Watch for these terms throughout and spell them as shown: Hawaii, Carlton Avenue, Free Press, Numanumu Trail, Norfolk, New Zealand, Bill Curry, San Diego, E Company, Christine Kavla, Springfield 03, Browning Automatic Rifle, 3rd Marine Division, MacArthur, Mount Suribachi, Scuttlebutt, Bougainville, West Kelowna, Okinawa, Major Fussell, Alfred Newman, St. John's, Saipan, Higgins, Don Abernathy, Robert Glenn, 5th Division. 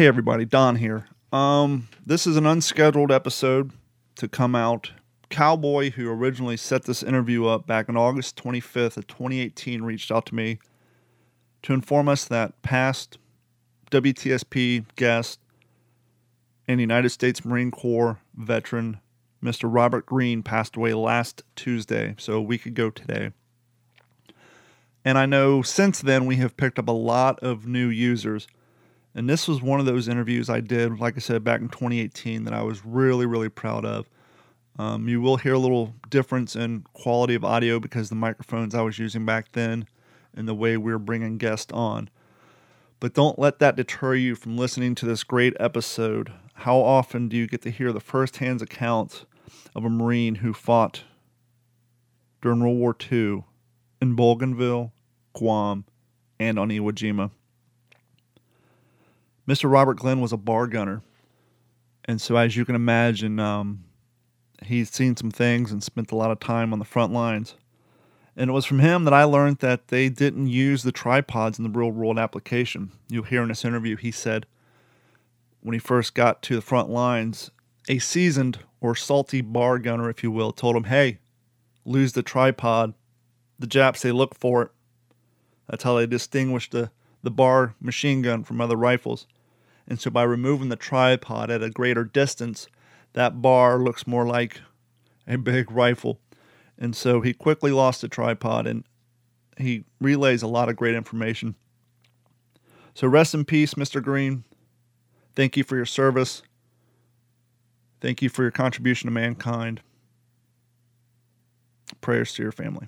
Hey everybody, Don here. This is an unscheduled episode to come out. Cowboy, who originally set this interview up back on August 25th of 2018, reached out to me to inform us that past WTSP guest and United States Marine Corps veteran, Mr. Robert Green, passed away last Tuesday, so a week ago today. And I know since then we have picked up a lot of new users. And this was one of those interviews I did, like I said, back in 2018 that I was really, really proud of. You will hear a little difference in quality of audio because the microphones I was using back then and the way we were bringing guests on. But don't let that deter you from listening to this great episode. How often do you get to hear the first-hand accounts of a Marine who fought during World War II in Bougainville, Guam, and on Iwo Jima? Mr. Robert Glenn was a bar gunner, and so as you can imagine, he's seen some things and spent a lot of time on the front lines. And it was from him that I learned that they didn't use the tripods in the real-world application. You'll hear in this interview, he said, when he first got to the front lines, a seasoned or salty bar gunner, if you will, told him, hey, lose the tripod. The Japs, they look for it. That's how they distinguish the bar machine gun from other rifles. And so by removing the tripod at a greater distance, that bar looks more like a big rifle. And so he quickly lost the tripod, and he relays a lot of great information. So rest in peace, Mr. Green. Thank you for your service. Thank you for your contribution to mankind. Prayers to your family.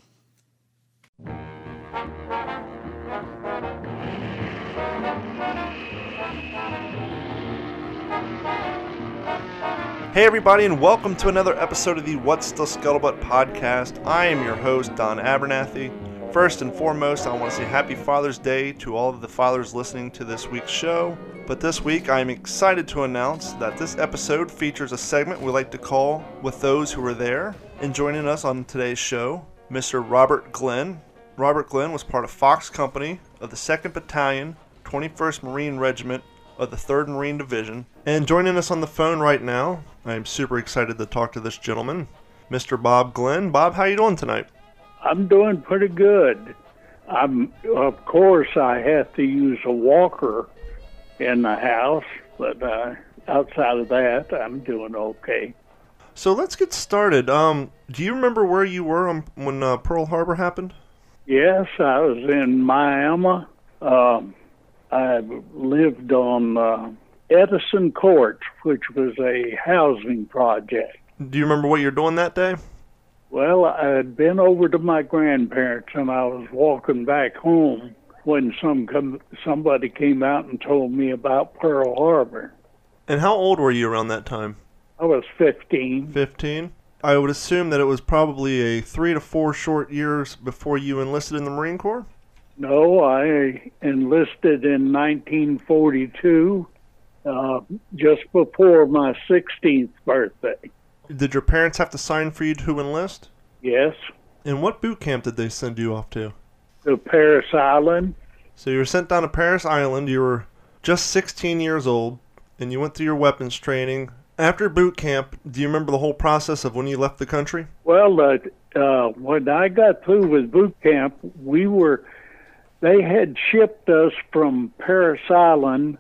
Hey everybody, and welcome to another episode of the What's the Scuttlebutt podcast. I am your host, Don Abernathy. First and foremost, I want to say Happy Father's Day to all of the fathers listening to this week's show. But this week, I am excited to announce that this episode features a segment we like to call With Those Who Were There. And joining us on today's show, Mr. Robert Glenn. Robert Glenn was part of Fox Company of the 2nd Battalion, 21st Marine Regiment of the 3rd Marine Division. And joining us on the phone right now, I'm super excited to talk to this gentleman, Mr. Bob Glenn. Bob, how you doing tonight? I'm doing pretty good. Of course, I have to use a walker in the house, but outside of that, I'm doing okay. So let's get started. Do you remember where you were when Pearl Harbor happened? Yes, I was in Miami. I lived on Edison Court, which was a housing project. Do you remember what you were doing that day? Well, I had been over to my grandparents, and I was walking back home when somebody came out and told me about Pearl Harbor. And how old were you around that time? I was 15. 15? I would assume that it was probably a 3 to 4 short years before you enlisted in the Marine Corps? No, I enlisted in 1942, just before my 16th birthday. Did your parents have to sign for you to enlist? Yes. And what boot camp did they send you off to? To Parris Island. So you were sent down to Parris Island. You were just 16 years old, and you went through your weapons training. After boot camp, do you remember the whole process of when you left the country? Well, when I got through with boot camp, they had shipped us from Parris Island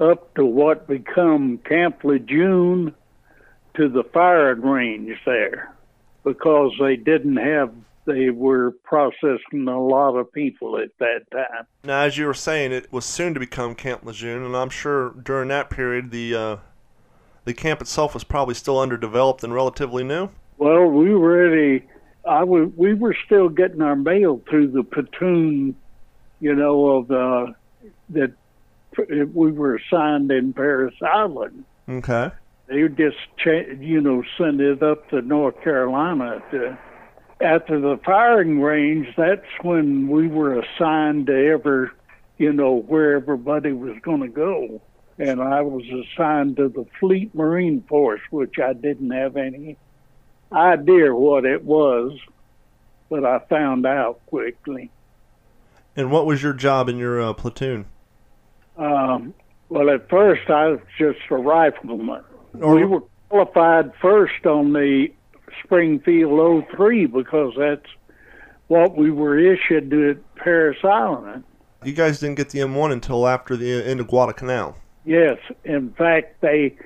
up to what become Camp Lejeune to the firing range there because they were processing a lot of people at that time. Now, as you were saying, it was soon to become Camp Lejeune, and I'm sure during that period the camp itself was probably still underdeveloped and relatively new. Well, we were still getting our mail through the platoon, that we were assigned in Parris Island. Okay. They just, sent it up to North Carolina. After the firing range, that's when we were assigned to where everybody was going to go. And I was assigned to the Fleet Marine Force, which I didn't have any idea what it was, but I found out quickly. And what was your job in your platoon? Well, at first, I was just a rifleman. We were qualified first on the Springfield 03 because that's what we were issued to at Parris Island. You guys didn't get the M1 until after the end of Guadalcanal. Yes. In fact, they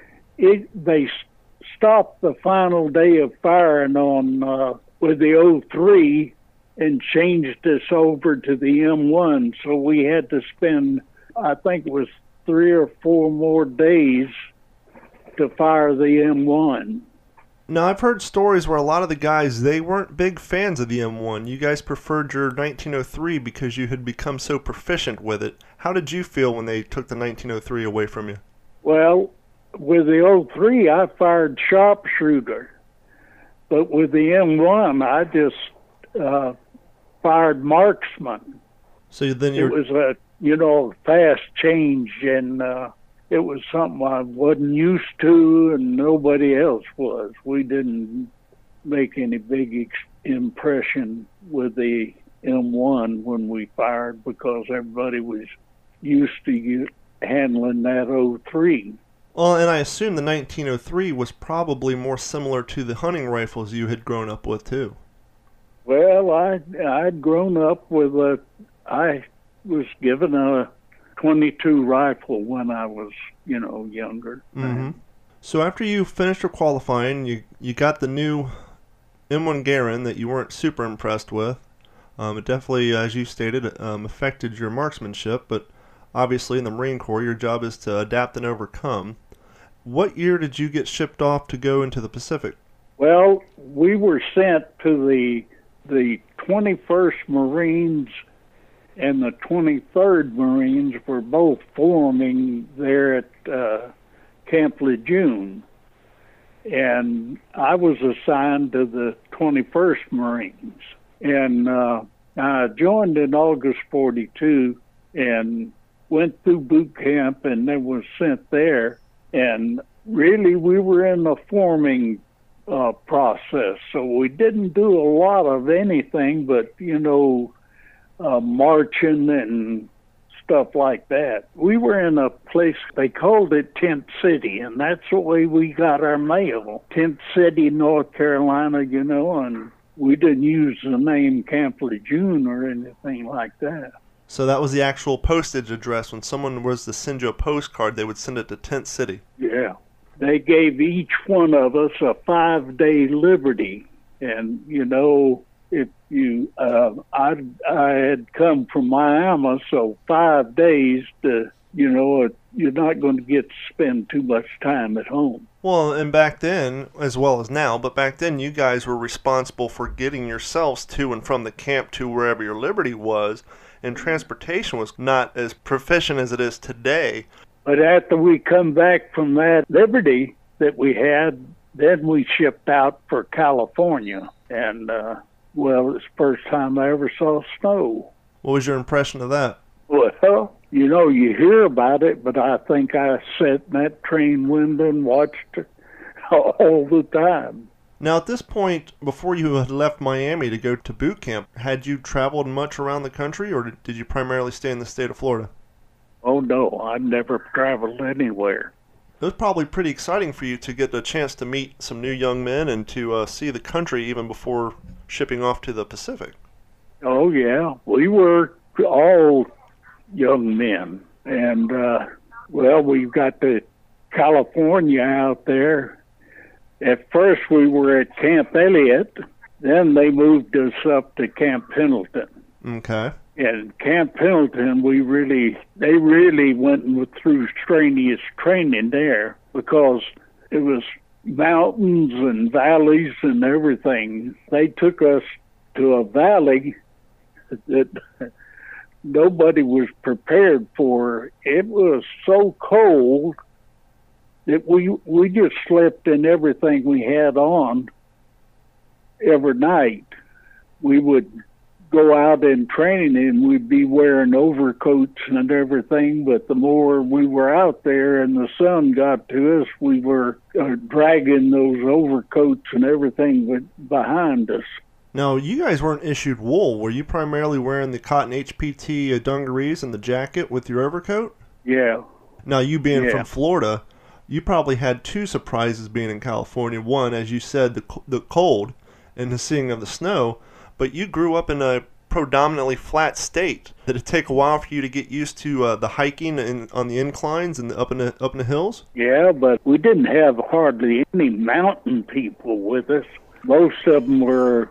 stopped the final day of firing on with the 03 and changed us over to the M1. So we had to spend, I think it was 3 or 4 more days to fire the M1. Now, I've heard stories where a lot of the guys, they weren't big fans of the M1. You guys preferred your 1903 because you had become so proficient with it. How did you feel when they took the 1903 away from you? Well, with the 03, I fired sharpshooter. But with the M1, I just fired marksman. So then it was a, you know, fast change, and it was something I wasn't used to, and nobody else was. We didn't make any big impression with the M1 when we fired because everybody was used to handling that 03. Well, and I assume the 1903 was probably more similar to the hunting rifles you had grown up with, too. Well, I'd grown up with a... I was given a 22 rifle when I was, you know, younger. Mm-hmm. So after you finished your qualifying, you got the new M1 Garand that you weren't super impressed with. It definitely, as you stated, affected your marksmanship, but obviously in the Marine Corps, your job is to adapt and overcome. What year did you get shipped off to go into the Pacific? Well, we were sent to the 21st Marines and the 23rd Marines were both forming there at Camp Lejeune. And I was assigned to the 21st Marines. And I joined in August 42 and went through boot camp and then was sent there. And really, we were in the forming process. So we didn't do a lot of anything but, you know, marching and stuff like that. We were in a place, they called it Tent City, and that's the way we got our mail. Tent City, North Carolina, you know, and we didn't use the name Camp Lejeune or anything like that. So that was the actual postage address. When someone was to send you a postcard, they would send it to Tent City. Yeah. They gave each one of us a 5-day liberty, and, you know, if you, I had come from Miami, so 5 days to, you know, you're not going to get to spend too much time at home. Well, and back then, as well as now, but back then you guys were responsible for getting yourselves to and from the camp to wherever your liberty was, and transportation was not as proficient as it is today. But after we come back from that liberty that we had, then we shipped out for California, and, well, it's the first time I ever saw snow. What was your impression of that? Well, you know, you hear about it, but I think I sat in that train window and watched it all the time. Now, at this point, before you had left Miami to go to boot camp, had you traveled much around the country, or did you primarily stay in the state of Florida? Oh, no, I've never traveled anywhere. It was probably pretty exciting for you to get a chance to meet some new young men and to see the country even before shipping off to the Pacific. Oh, yeah. We were all young men. And, well, we got to California out there. At first, we were at Camp Elliott. Then they moved us up to Camp Pendleton. Okay. And Camp Pendleton, they really went through strenuous training there because it was mountains and valleys and everything. They took us to a valley that nobody was prepared for. It was so cold that we just slept in everything we had on every night. We would go out in training and we'd be wearing overcoats and everything, but the more we were out there and the sun got to us, we were dragging those overcoats and everything behind us. Now, you guys weren't issued wool. Were you primarily wearing the cotton HPT dungarees and the jacket with your overcoat? Yeah. Now, you being from Florida, you probably had two surprises being in California. One, as you said, the cold and the seeing of the snow, but you grew up in a predominantly flat state. Did it take a while for you to get used to the hiking and on the inclines and up in the hills? Yeah, but we didn't have hardly any mountain people with us. Most of them were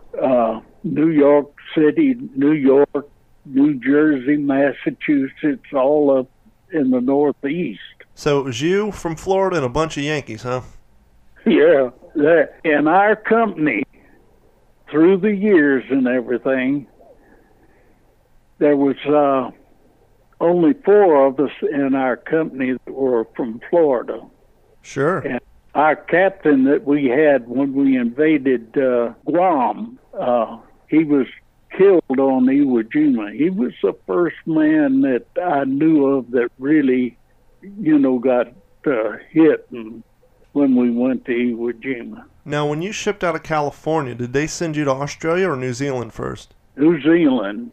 New York City, New York, New Jersey, Massachusetts, all up in the Northeast. So it was you from Florida and a bunch of Yankees, huh? Yeah. In our company, through the years and everything, there was only four of us in our company that were from Florida. Sure. And our captain that we had when we invaded Guam, he was killed on Iwo Jima. He was the first man that I knew of that really, you know, got hit when we went to Iwo Jima. Now, when you shipped out of California, did they send you to Australia or New Zealand first? New Zealand.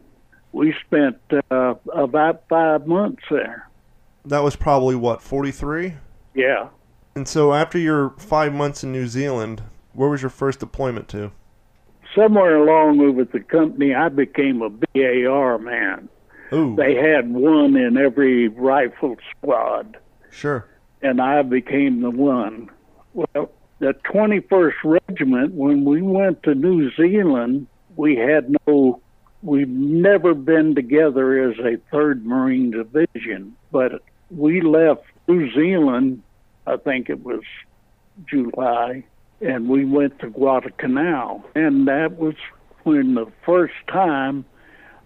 We spent about 5 months there. That was probably, what, 43? Yeah. And so after your 5 months in New Zealand, where was your first deployment to? Somewhere along with the company, I became a BAR man. Ooh. They had one in every rifle squad. Sure. And I became the one. Well, the 21st Regiment, when we went to New Zealand, we had no... We've never been together as a 3rd Marine Division, but we left New Zealand, I think it was July, and we went to Guadalcanal. And that was when the first time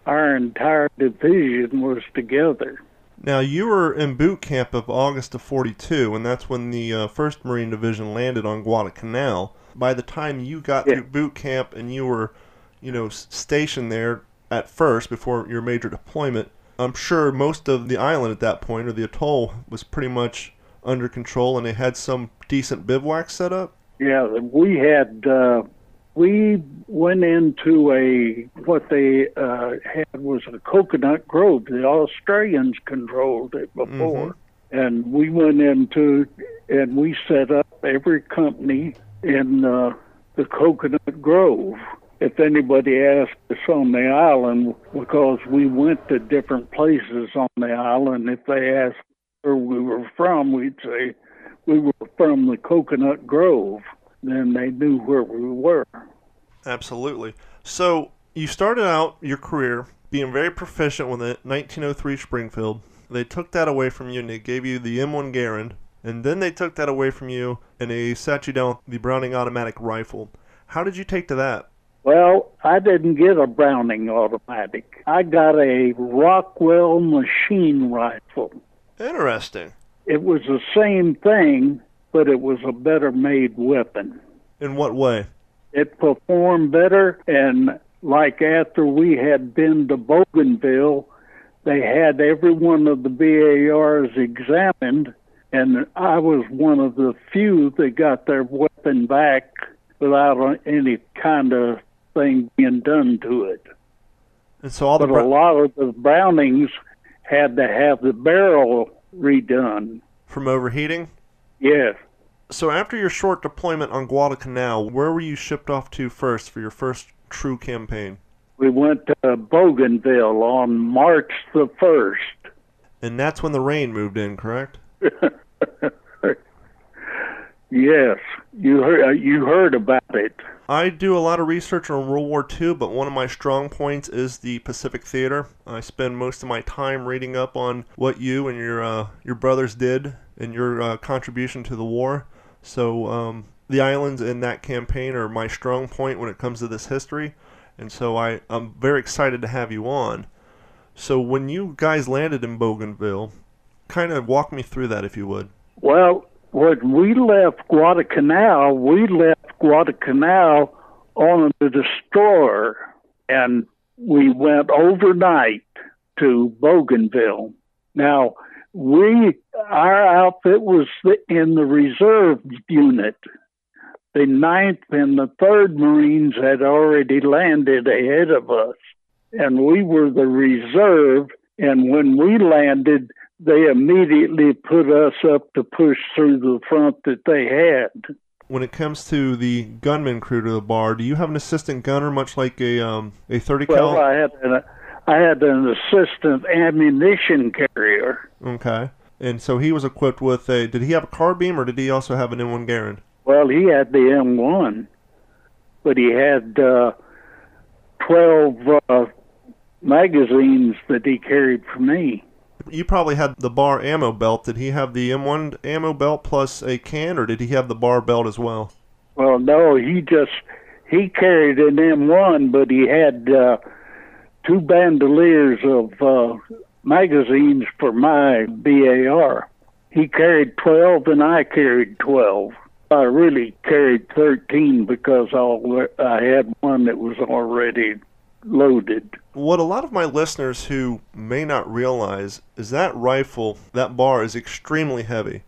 our entire division was together. Now, you were in boot camp of August of 42, and that's when the 1st Marine Division landed on Guadalcanal. By the time you got through boot camp and you were, you know, stationed there at first before your major deployment, I'm sure most of the island at that point, or the atoll, was pretty much under control, and they had some decent bivouac set up? Yeah, we had, we went into a, what they had was a coconut grove. The Australians controlled it before. Mm-hmm. And we went into, and we set up every company in the coconut grove. If anybody asked us on the island, because we went to different places on the island, if they asked where we were from, we'd say we were from the Coconut Grove. Then they knew where we were. Absolutely. So you started out your career being very proficient with the 1903 Springfield. They took that away from you and they gave you the M1 Garand. And then they took that away from you and they sat you down with the Browning Automatic Rifle. How did you take to that? Well, I didn't get a Browning automatic. I got a Rockwell Machine Rifle. Interesting. It was the same thing, but it was a better-made weapon. In what way? It performed better, and like after we had been to Bougainville, they had every one of the BARs examined, and I was one of the few that got their weapon back without any kind of thing being done to it. And so all a lot of the Brownings had to have the barrel redone. From overheating? Yes. So after your short deployment on Guadalcanal, where were you shipped off to first for your first true campaign? We went to Bougainville on March the 1st. And that's when the rain moved in, correct? Yes, you heard about it. I do a lot of research on World War II, but one of my strong points is the Pacific Theater. I spend most of my time reading up on what you and your brothers did and your contribution to the war. So the islands in that campaign are my strong point when it comes to this history, and so I'm very excited to have you on. So when you guys landed in Bougainville, kind of walk me through that if you would. Well, when we left Guadalcanal on the destroyer, and we went overnight to Bougainville. Now, our outfit was in the reserve unit. The 9th and the 3rd Marines had already landed ahead of us, and we were the reserve, and when we landed, they immediately put us up to push through the front that they had. When it comes to the gunman crew to the bar, do you have an assistant gunner, much like a 30 cal? Well, I had an assistant ammunition carrier. Okay. And so he was equipped with a... Did he have a carbine, or did he also have an M1 Garand? Well, he had the M1, but he had 12 magazines that he carried for me. You probably had the bar ammo belt. Did he have the M1 ammo belt plus a can, or did he have the bar belt as well? Well, no, he carried an M1, but he had two bandoliers of magazines for my BAR. He carried 12, and I carried 12. I really carried 13 because I had one that was already loaded. What a lot of my listeners who may not realize is that rifle, that bar, is extremely heavy.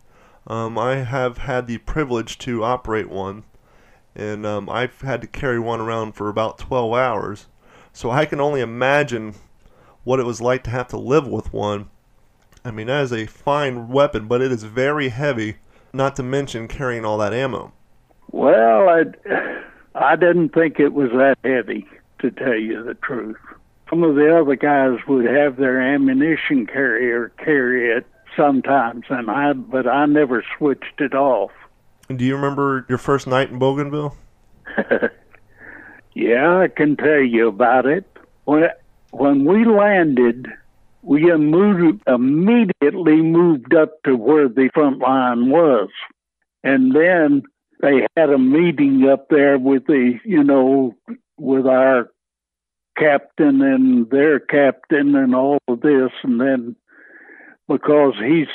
I have had the privilege to operate one, and I've had to carry one around for about 12 hours. So I can only imagine what it was like to have to live with one. I mean, that is a fine weapon, but it is very heavy, not to mention carrying all that ammo. Well, I didn't think it was that heavy, to tell you the truth. Some of the other guys would have their ammunition carrier carry it sometimes, but I never switched it off. And do you remember your first night in Bougainville? Yeah, I can tell you about it. When we landed, we immediately moved up to where the front line was. And then they had a meeting up there with with our captain and their captain and all of this. And then because he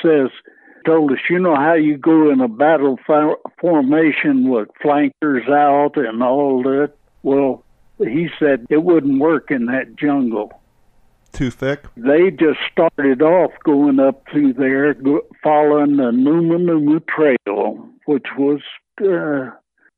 told us, you know how you go in a battle formation with flankers out and all that? Well, he said it wouldn't work in that jungle. Too thick? They just started off going up through there, following the Numanumu Trail, which was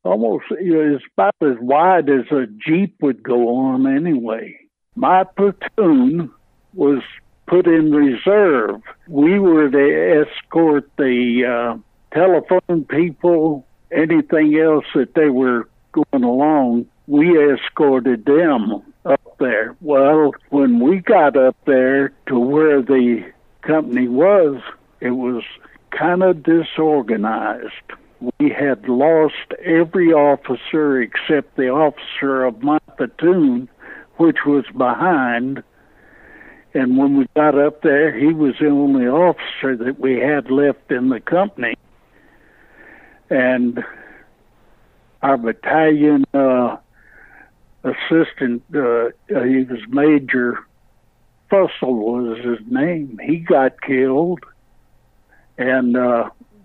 almost it's about as wide as a Jeep would go on anyway. My platoon was put in reserve. We were to escort the telephone people, anything else that they were going along. We escorted them up there. Well, when we got up there to where the company was, it was kind of disorganized. We had lost every officer except the officer of my platoon, which was behind. And when we got up there, he was the only officer that we had left in the company. And our battalion assistant, he was Major Fussell was his name. He got killed. And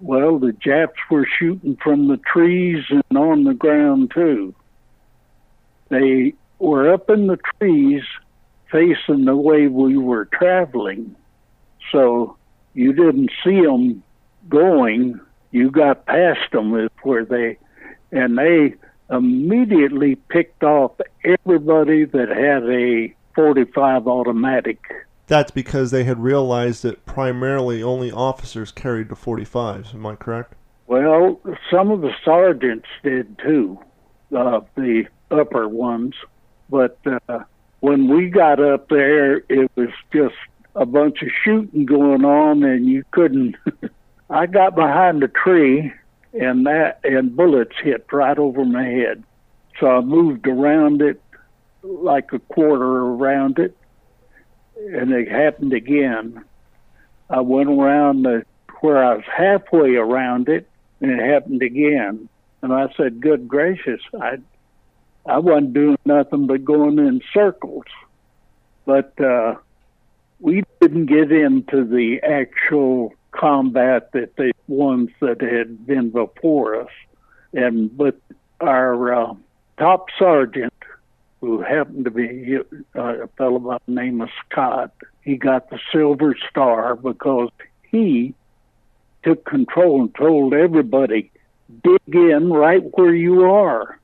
well, the Japs were shooting from the trees and on the ground, too. They were up in the trees facing the way we were traveling. So you didn't see them going. You got past them is where they immediately picked off everybody that had a .45 automatic. That's because they had realized that primarily only officers carried the .45s, am I correct? Well, some of the sergeants did too, the upper ones. But when we got up there, it was just a bunch of shooting going on, and you couldn't. I got behind a tree, and bullets hit right over my head. So I moved around it, like a quarter around it, and it happened again. I went around where I was halfway around it, and it happened again. And I said, good gracious, I wasn't doing nothing but going in circles. But we didn't get into the actual combat that the ones that had been before us. But our top sergeant, who happened to be a fellow by the name of Scott, he got the Silver Star because he took control and told everybody, dig in right where you are.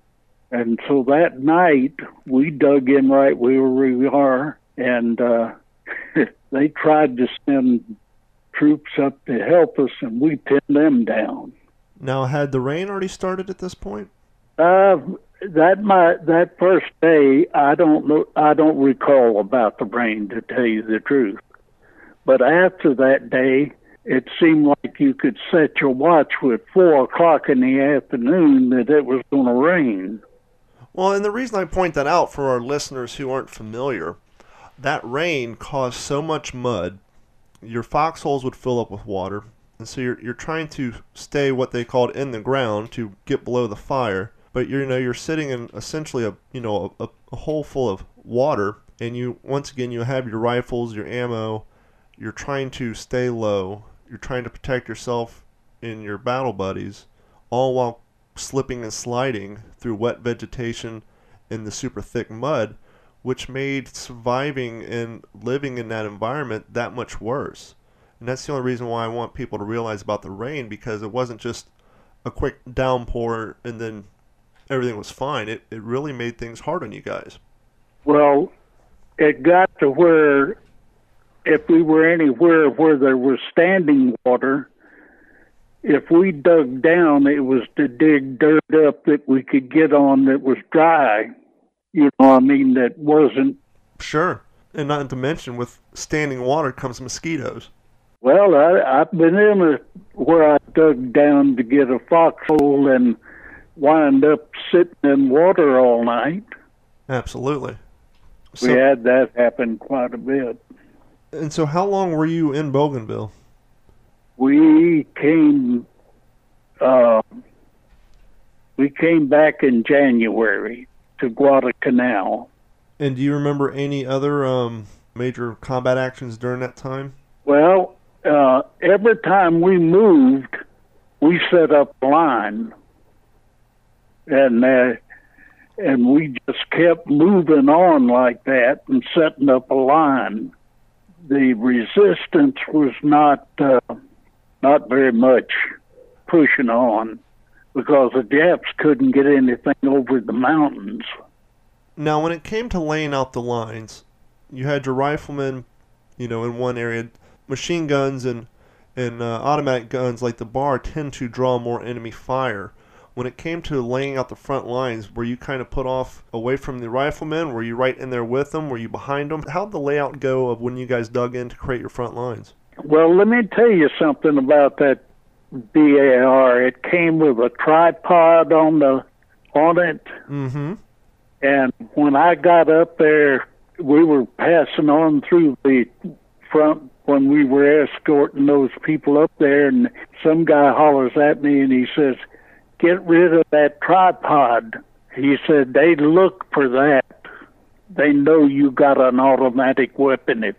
And so that night, we dug in right where we are, and they tried to send troops up to help us, and we pinned them down. Now, had the rain already started at this point? That first day, I don't recall about the rain, to tell you the truth. But after that day, it seemed like you could set your watch with 4 o'clock in the afternoon that it was going to rain. Well, and the reason I point that out for our listeners who aren't familiar, that rain caused so much mud, your foxholes would fill up with water, and so you're trying to stay what they called in the ground to get below the fire. But you're sitting in essentially a hole full of water, and you once again you have your rifles, your ammo. You're trying to stay low. You're trying to protect yourself and your battle buddies, all while slipping and sliding through wet vegetation and the super thick mud, which made surviving and living in that environment that much worse. And that's the only reason why I want people to realize about the rain, because it wasn't just a quick downpour and then everything was fine. It really made things hard on you guys. Well, it got to where if we were anywhere where there was standing water, if we dug down, it was to dig dirt up that we could get on that was dry. You know what I mean? That wasn't... Sure. And not to mention, with standing water comes mosquitoes. Well, I've been in where I dug down to get a foxhole and wind up sitting in water all night. Absolutely. We had that happen quite a bit. And so how long were you in Bougainville? We came back in January to Guadalcanal. And do you remember any other major combat actions during that time? Well, every time we moved, we set up a line. And we just kept moving on like that and setting up a line. The resistance was not very much pushing on, because the Japs couldn't get anything over the mountains. Now, when it came to laying out the lines, you had your riflemen, in one area. Machine guns and automatic guns like the BAR tend to draw more enemy fire. When it came to laying out the front lines, were you kind of put off away from the riflemen? Were you right in there with them? Were you behind them? How'd the layout go of when you guys dug in to create your front lines? Well, let me tell you something about that BAR. It came with a tripod on it. Mm-hmm. And when I got up there, we were passing on through the front when we were escorting those people up there, and some guy hollers at me and he says, "Get rid of that tripod." He said, "They look for that. They know you got an automatic weapon if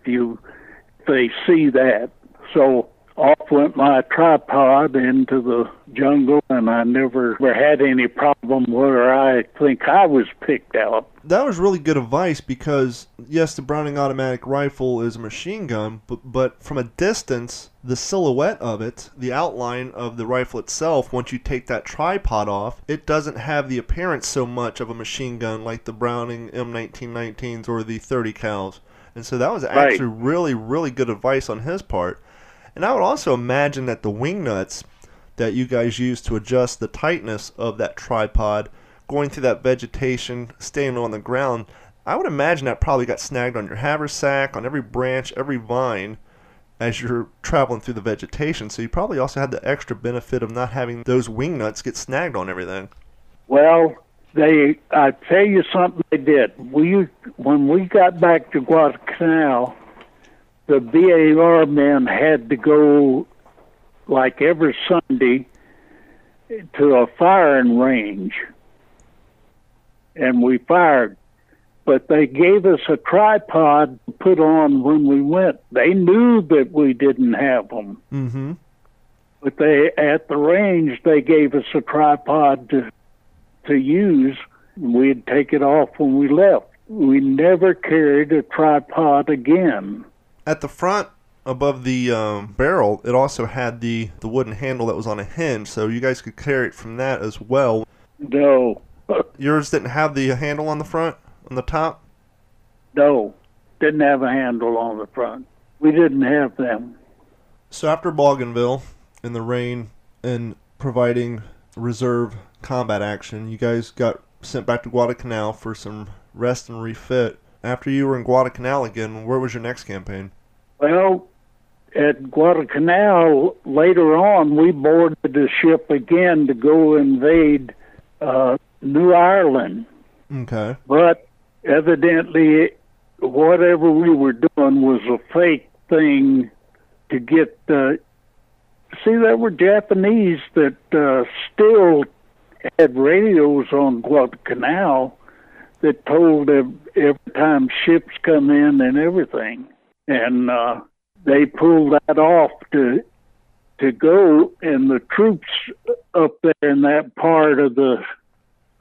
they see that." So off went my tripod into the jungle, and I never had any problem where I think I was picked out. That was really good advice, because yes, the Browning automatic rifle is a machine gun, but from a distance, the silhouette of it, the outline of the rifle itself, once you take that tripod off, it doesn't have the appearance so much of a machine gun like the Browning M1919s or the 30 cals. And so that was actually really, really good advice on his part. And I would also imagine that the wing nuts that you guys used to adjust the tightness of that tripod, going through that vegetation, staying on the ground, I would imagine that probably got snagged on your haversack, on every branch, every vine, as you're traveling through the vegetation. So you probably also had the extra benefit of not having those wing nuts get snagged on everything. Well, I tell you something they did. When we got back to Guadalcanal, the BAR men had to go, like every Sunday, to a firing range, and we fired. But they gave us a tripod to put on when we went. They knew that we didn't have them. Mm-hmm. But at the range, they gave us a tripod to use. We'd take it off when we left. We never carried a tripod again. At the front, above the barrel, it also had the wooden handle that was on a hinge, so you guys could carry it from that as well. No. Yours didn't have the handle on the front, on the top? No, didn't have a handle on the front. We didn't have them. So after Bougainville in the rain and providing reserve combat action, you guys got sent back to Guadalcanal for some rest and refit. After you were in Guadalcanal again, where was your next campaign? Well, at Guadalcanal, later on, we boarded a ship again to go invade New Ireland. Okay. But evidently, whatever we were doing was a fake thing to get the... See, there were Japanese that still had radios on Guadalcanal that told them every time ships come in and everything. And... they pulled that off to go, and the troops up there in that part of the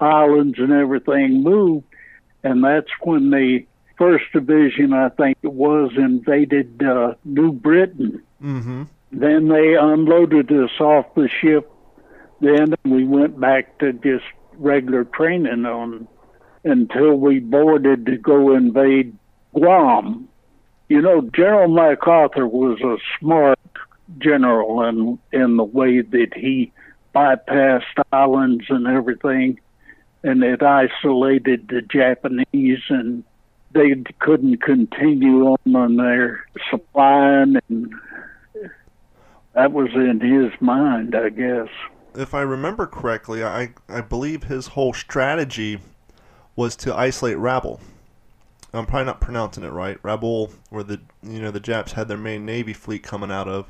islands and everything moved, and that's when the 1st Division, I think it was, invaded New Britain. Mm-hmm. Then they unloaded us off the ship, then we went back to just regular training on until we boarded to go invade Guam. You know, General MacArthur was a smart general in the way that he bypassed islands and everything, and it isolated the Japanese, and they couldn't continue on their supplying, and that was in his mind, I guess. If I remember correctly, I believe his whole strategy was to isolate Rabaul. I'm probably not pronouncing it right. Rabaul, where the Japs had their main Navy fleet coming out of.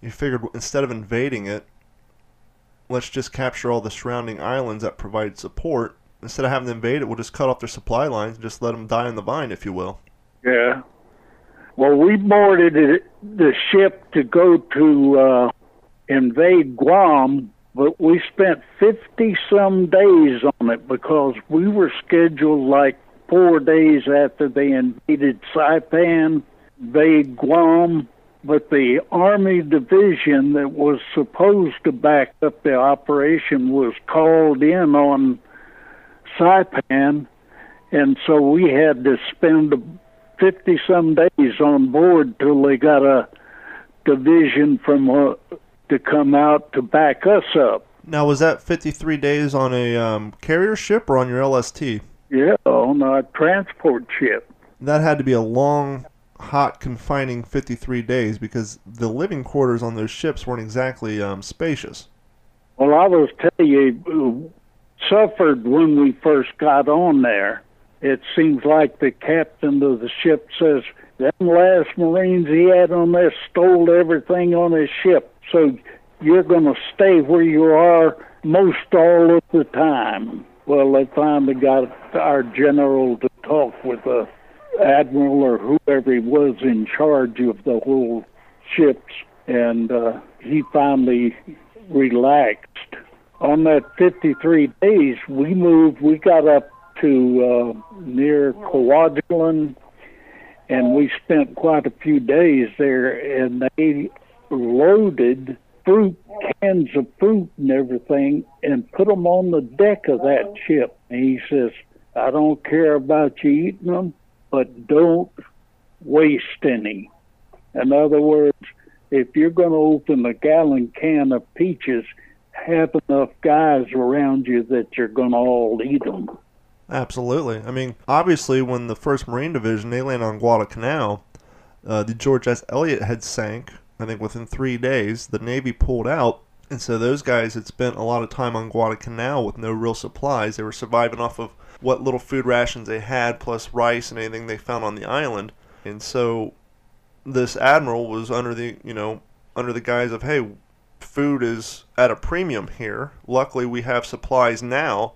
You figured instead of invading it, let's just capture all the surrounding islands that provide support. Instead of having to invade it, we'll just cut off their supply lines and just let them die in the vine, if you will. Yeah. Well, we boarded the ship to go to invade Guam, but we spent 50-some days on it because we were scheduled like 4 days after they invaded Saipan, invaded Guam, but the Army division that was supposed to back up the operation was called in on Saipan, and so we had to spend 50-some days on board till they got a division from to come out to back us up. Now, was that 53 days on a carrier ship or on your LST? Yeah, on a transport ship. That had to be a long, hot, confining 53 days because the living quarters on those ships weren't exactly spacious. Well, I was telling you, suffered when we first got on there. It seems like the captain of the ship says, them last Marines he had on there stole everything on his ship, so you're going to stay where you are most all of the time. Well, they finally got our general to talk with the admiral or whoever he was in charge of the whole ships, and he finally relaxed. On that 53 days, we moved. We got up to near Kwajalein, and we spent quite a few days there, and they loaded fruit, cans of fruit and everything, and put them on the deck of that ship. And he says, I don't care about you eating them, but don't waste any. In other words, if you're going to open a gallon can of peaches, have enough guys around you that you're going to all eat them. Absolutely. I mean, obviously, when the 1st Marine Division, they landed on Guadalcanal, the George S. Elliott had sank. I think within 3 days, the Navy pulled out, and so those guys had spent a lot of time on Guadalcanal with no real supplies. They were surviving off of what little food rations they had, plus rice and anything they found on the island. And so this admiral was under the guise of, hey, food is at a premium here. Luckily, we have supplies now,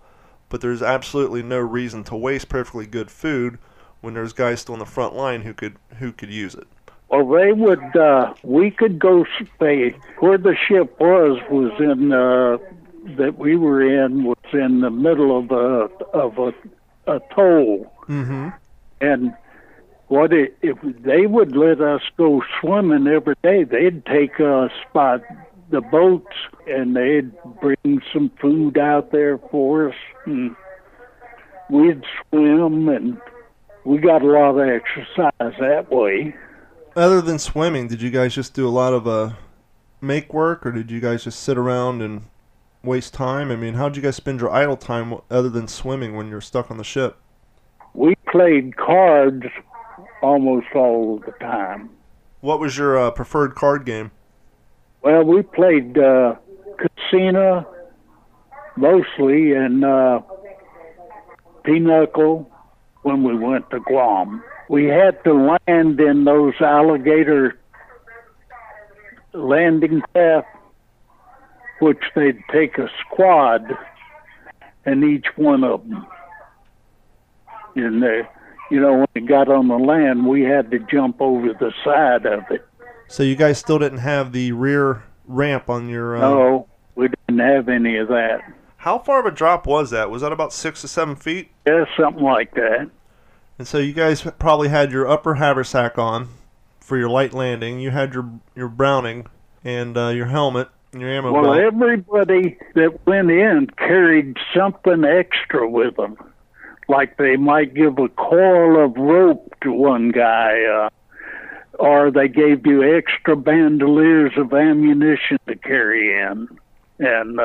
but there's absolutely no reason to waste perfectly good food when there's guys still on the front line who could use it. Well, they would, we could go stay where the ship was in, that we were in, was in the middle of a atoll. Mm-hmm. And they would let us go swimming every day. They'd take us by the boats, and they'd bring some food out there for us, and we'd swim, and we got a lot of exercise that way. Other than swimming, did you guys just do a lot of make work, or did you guys just sit around and waste time? I mean, how'd you guys spend your idle time other than swimming when you're stuck on the ship? We played cards almost all the time. What was your preferred card game? Well, we played casino mostly, and pinochle when we went to Guam. We had to land in those alligator landing craft, which they'd take a squad and each one of them. And they, you know, when we got on the land, we had to jump over the side of it. So you guys still didn't have the rear ramp on your... No, we didn't have any of that. How far of a drop was that? Was that about 6 to 7 feet? Yeah, something like that. And so you guys probably had your upper haversack on for your light landing. You had your Browning and your helmet and your ammo belt. Well, everybody that went in carried something extra with them. Like they might give a coil of rope to one guy, or they gave you extra bandoliers of ammunition to carry in. And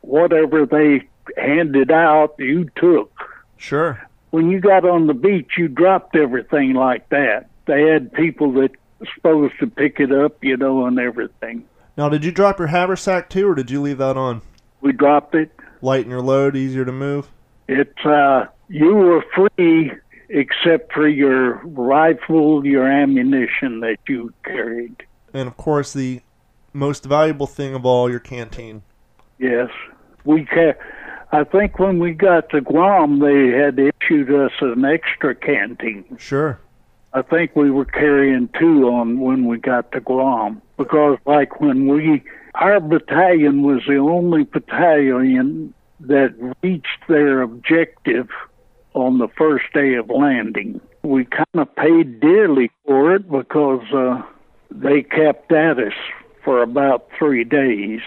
whatever they handed out, you took. Sure. When you got on the beach, you dropped everything like that. They had people that were supposed to pick it up, you know, and everything. Now, did you drop your haversack too, or did you leave that on? We dropped it. Lighten your load, easier to move? It's, you were free except for your rifle, your ammunition that you carried. And, of course, the most valuable thing of all, your canteen. Yes. I think when we got to Guam, they had issued us an extra canteen. Sure. I think we were carrying two on when we got to Guam, because, like, when our battalion was the only battalion that reached their objective on the first day of landing. We kind of paid dearly for it, because they kept at us for about 3 days.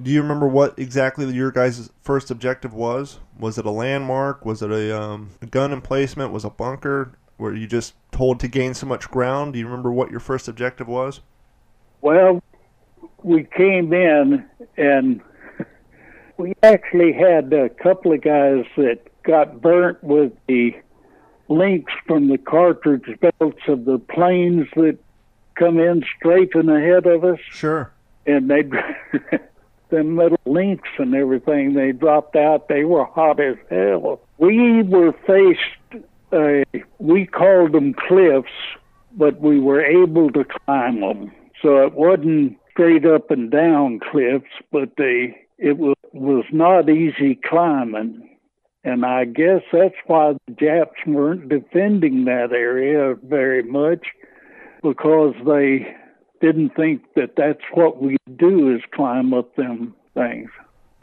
Do you remember what exactly your guys' first objective was? Was it a landmark? Was it a gun emplacement? Was it a bunker? Were you just told to gain so much ground? Do you remember what your first objective was? Well, we came in and... we actually had a couple of guys that got burnt with the links from the cartridge belts of the planes that come in strafing ahead of us. Sure. And they, the metal links and everything, they dropped out. They were hot as hell. We were faced, we called them cliffs, but we were able to climb them. So it wasn't straight up and down cliffs, but it was not easy climbing, and I guess that's why the Japs weren't defending that area very much, because they didn't think that that's what we do, is climb up them things.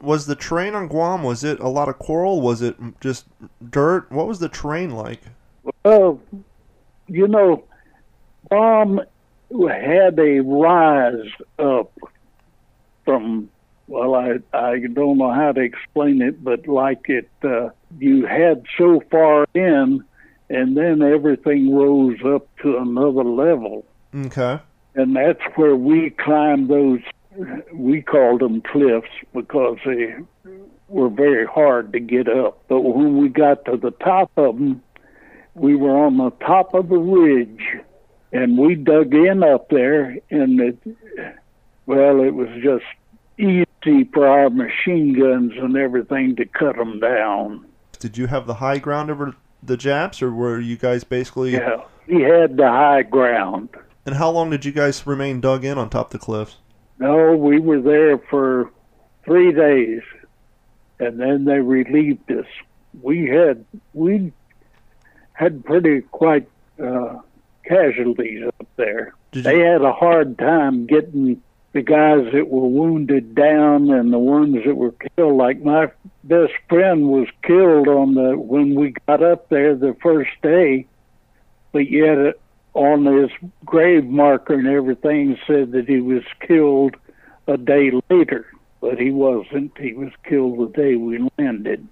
Was the terrain on Guam, was it a lot of coral? Was it just dirt? What was the terrain like? Well, you know, Guam had a rise up from... well, I don't know how to explain it, but like it, you had so far in, and then everything rose up to another level. Okay. And that's where we climbed those, we called them cliffs, because they were very hard to get up. But when we got to the top of them, we were on the top of the ridge, and we dug in up there, and it was just easy for our machine guns and everything to cut them down. Did you have the high ground over the Japs, or were you guys basically... Yeah, we had the high ground. And how long did you guys remain dug in on top of the cliffs? No, we were there for 3 days, and then they relieved us. We had pretty quite casualties up there. They had a hard time getting... the guys that were wounded down and the ones that were killed. Like my best friend was killed when we got up there the first day, but yet on his grave marker and everything said that he was killed a day later, but he wasn't. He was killed the day we landed.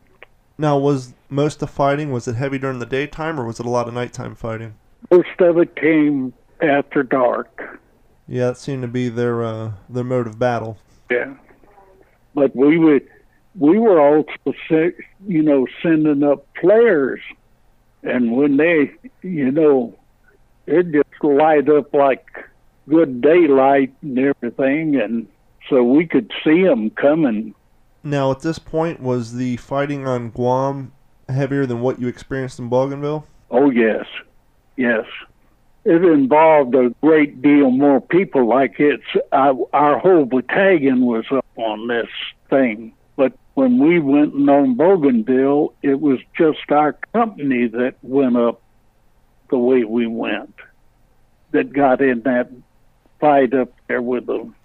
Now, was most of the fighting, was it heavy during the daytime, or was it a lot of nighttime fighting? Most of it came after dark. Yeah, it seemed to be their mode of battle. Yeah, but we were also, you know, sending up flares, and when they, you know, it just light up like good daylight and everything, and so we could see them coming. Now, at this point, was the fighting on Guam heavier than what you experienced in Bougainville? Oh, yes. Yes. It involved a great deal more people. Like our whole battalion was up on this thing. But when we went on Bougainville, it was just our company that went up the way we went, that got in that fight up there with them.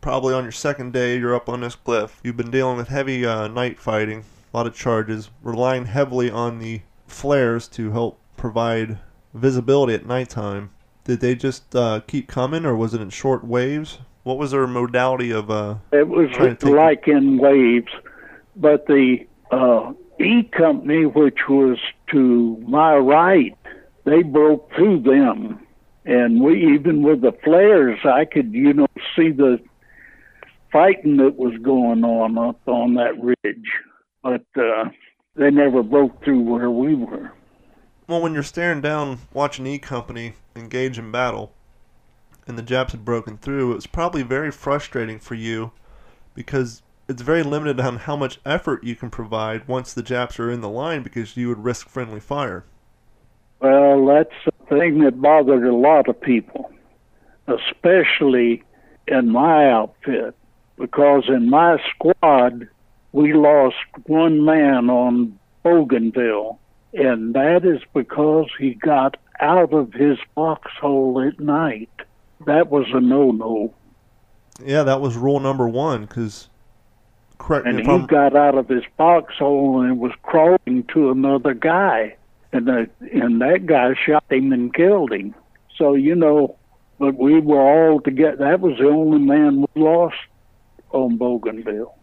Probably on your second day, you're up on this cliff. You've been dealing with heavy night fighting, a lot of charges, relying heavily on the flares to help provide visibility at nighttime. Did they just keep coming, or was it in short waves? What was their modality of It was like in waves, but the E Company, which was to my right, they broke through them. And we, even with the flares, I could, you know, see the fighting that was going on up on that ridge, but they never broke through where we were. Well, when you're staring down watching E Company engage in battle and the Japs had broken through, it was probably very frustrating for you because it's very limited on how much effort you can provide once the Japs are in the line because you would risk friendly fire. Well, that's the thing that bothered a lot of people, especially in my outfit. Because in my squad, we lost one man on Bougainville, and that is because he got out of his foxhole at night. That was a no-no. Yeah, that was rule number one, because... And he got out of his foxhole and was crawling to another guy, and that guy shot him and killed him. So, you know, but we were all together. That was the only man we lost on Bougainville.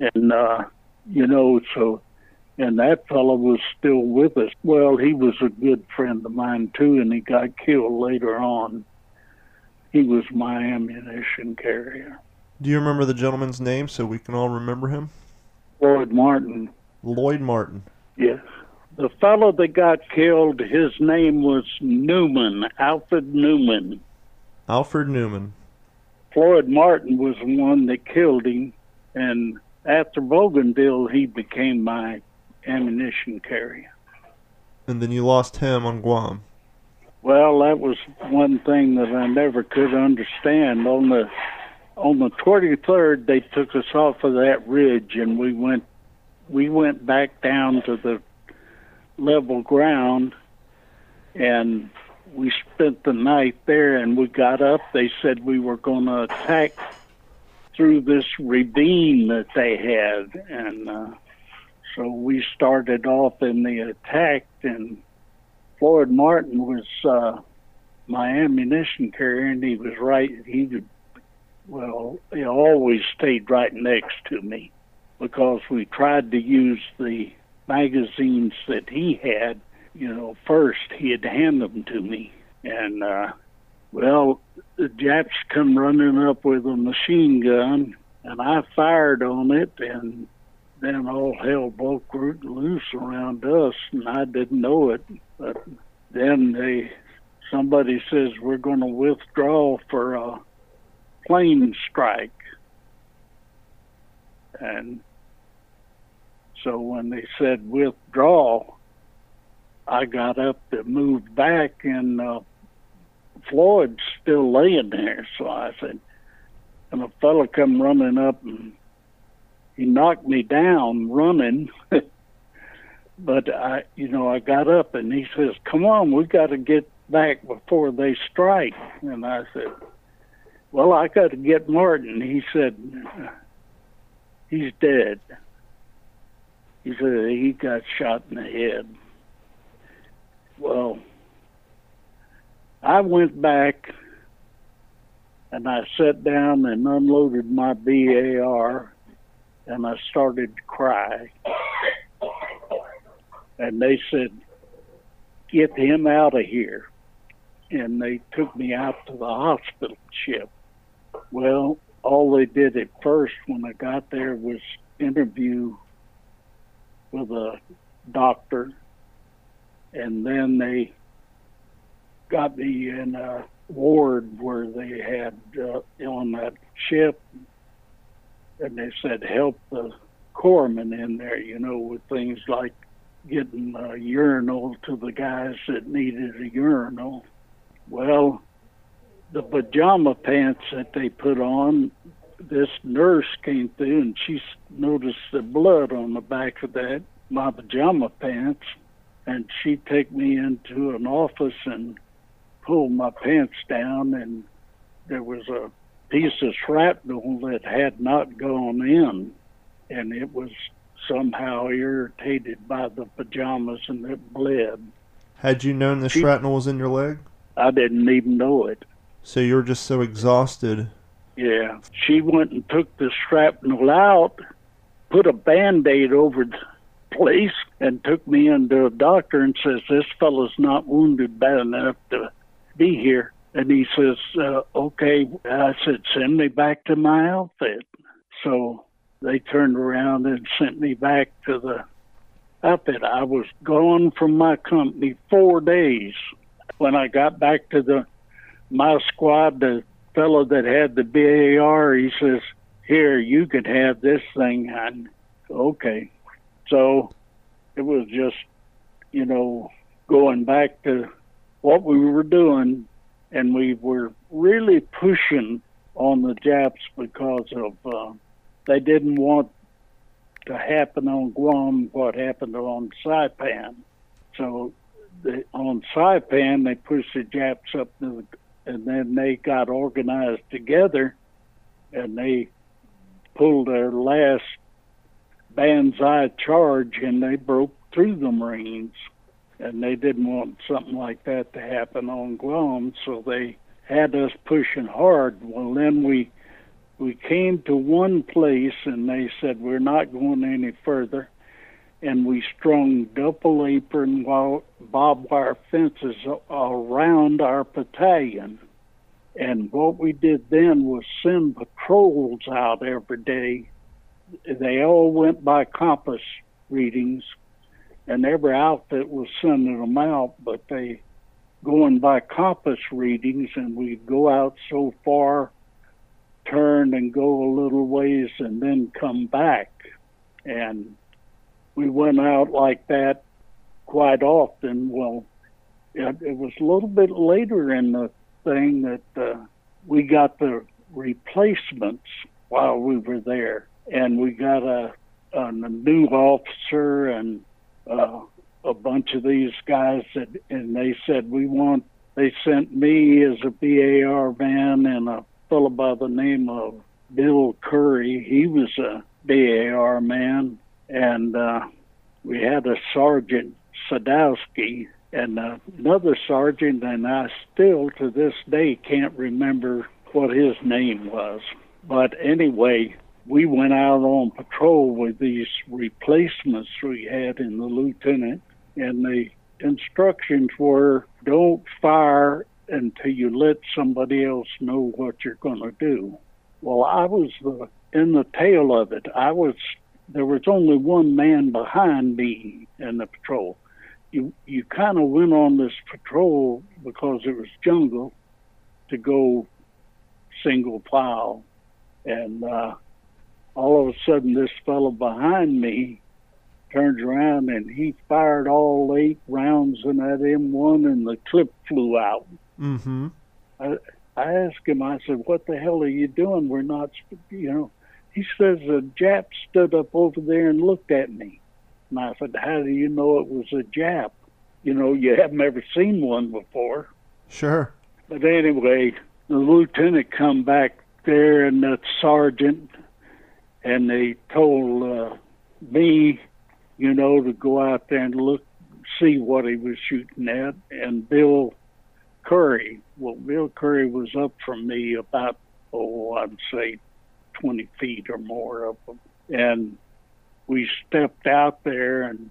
And, you know, so, and that fellow was still with us. Well, he was a good friend of mine, too, and he got killed later on. He was my ammunition carrier. Do you remember the gentleman's name so we can all remember him? Floyd Martin. Lloyd Martin. Yes. The fellow that got killed, his name was Newman, Alfred Newman. Alfred Newman. Floyd Martin was the one that killed him, and after Bougainville, he became my ammunition carrier. And then you lost him on Guam. Well, that was one thing that I never could understand. On the 23rd, they took us off of that ridge, and we went back down to the level ground, and we spent the night there, and we got up. They said we were going to attack through this ravine that they had, and so we started off in the attack, and Floyd Martin was my ammunition carrier, and he was right, he always stayed right next to me, because we tried to use the magazines that he had. You know, first he had to hand them to me, and well, the Japs come running up with a machine gun, and I fired on it, and then all hell broke loose around us, and I didn't know it. But then somebody says we're going to withdraw for a plane strike, and so when they said withdraw, I got up to move back, and Floyd's still laying there. So I said, and a fellow come running up, and he knocked me down running. But I got up, and he says, "Come on, we got to get back before they strike." And I said, "Well, I got to get Martin." He said, "He's dead." He said he got shot in the head. Well, I went back, and I sat down and unloaded my BAR, and I started to cry. And they said, "Get him out of here." and they took me out to the hospital ship. Well, all they did at first when I got there was interview with a doctor, and then they got me in a ward where they had on that ship, and they said help the corpsmen in there, you know, with things like getting a urinal to the guys that needed a urinal. Well, the pajama pants that they put on, this nurse came through and she noticed the blood on the back of that, my pajama pants, and she took me into an office and pulled my pants down, and there was a piece of shrapnel that had not gone in, and it was somehow irritated by the pajamas and it bled. Had you known the shrapnel was in your leg? I didn't even know it. So you were just so exhausted. Yeah. She went and took the shrapnel out, put a Band-Aid over the place, and took me into a doctor and says, this fellow's not wounded bad enough to be here. And he says, okay. I said, send me back to my outfit. So they turned around and sent me back to the outfit. I was gone from my company 4 days. When I got back to my squad, the fellow that had the BAR, he says, here, you can have this thing. And okay. So it was just, you know, going back to what we were doing, and we were really pushing on the Japs because of... they didn't want to happen on Guam what happened on Saipan. So on Saipan, they pushed the Japs up, and then they got organized together, and they pulled their last banzai charge, and they broke through the Marines. And they didn't want something like that to happen on Guam, so they had us pushing hard. Well, then we came to one place, and they said, we're not going any further. And we strung double apron barbed wire fences around our battalion. And what we did then was send patrols out every day. They all went by compass readings, and every outfit was sending them out, but they going by compass readings, and we'd go out so far, turn and go a little ways, and then come back. And we went out like that quite often. Well, it was a little bit later in the thing that we got the replacements while we were there. And we got a new officer and a bunch of these guys, and they said, they sent me as a BAR man and a fellow by the name of Bill Curry. He was a BAR man, and we had a Sergeant Sadowski and another sergeant, and I still to this day can't remember what his name was. But anyway, we went out on patrol with these replacements we had in the lieutenant, and the instructions were, don't fire until you let somebody else know what you're going to do. Well, I was in the tail of it. There was only one man behind me in the patrol. You kind of went on this patrol because it was jungle to go single file, and all of a sudden this fellow behind me turns around and he fired all 8 rounds in that M1, and the clip flew out. Mm-hmm. I asked him, I said, what the hell are you doing? We're not, you know. He says, a Jap stood up over there and looked at me. And I said, how do you know it was a Jap? You know, you haven't ever seen one before. Sure. But anyway, the lieutenant come back there and the sergeant, and they told me, you know, to go out there and look, see what he was shooting at, and Bill Curry. Well, Bill Curry was up from me about, I'd say 20 feet or more of him. And we stepped out there, and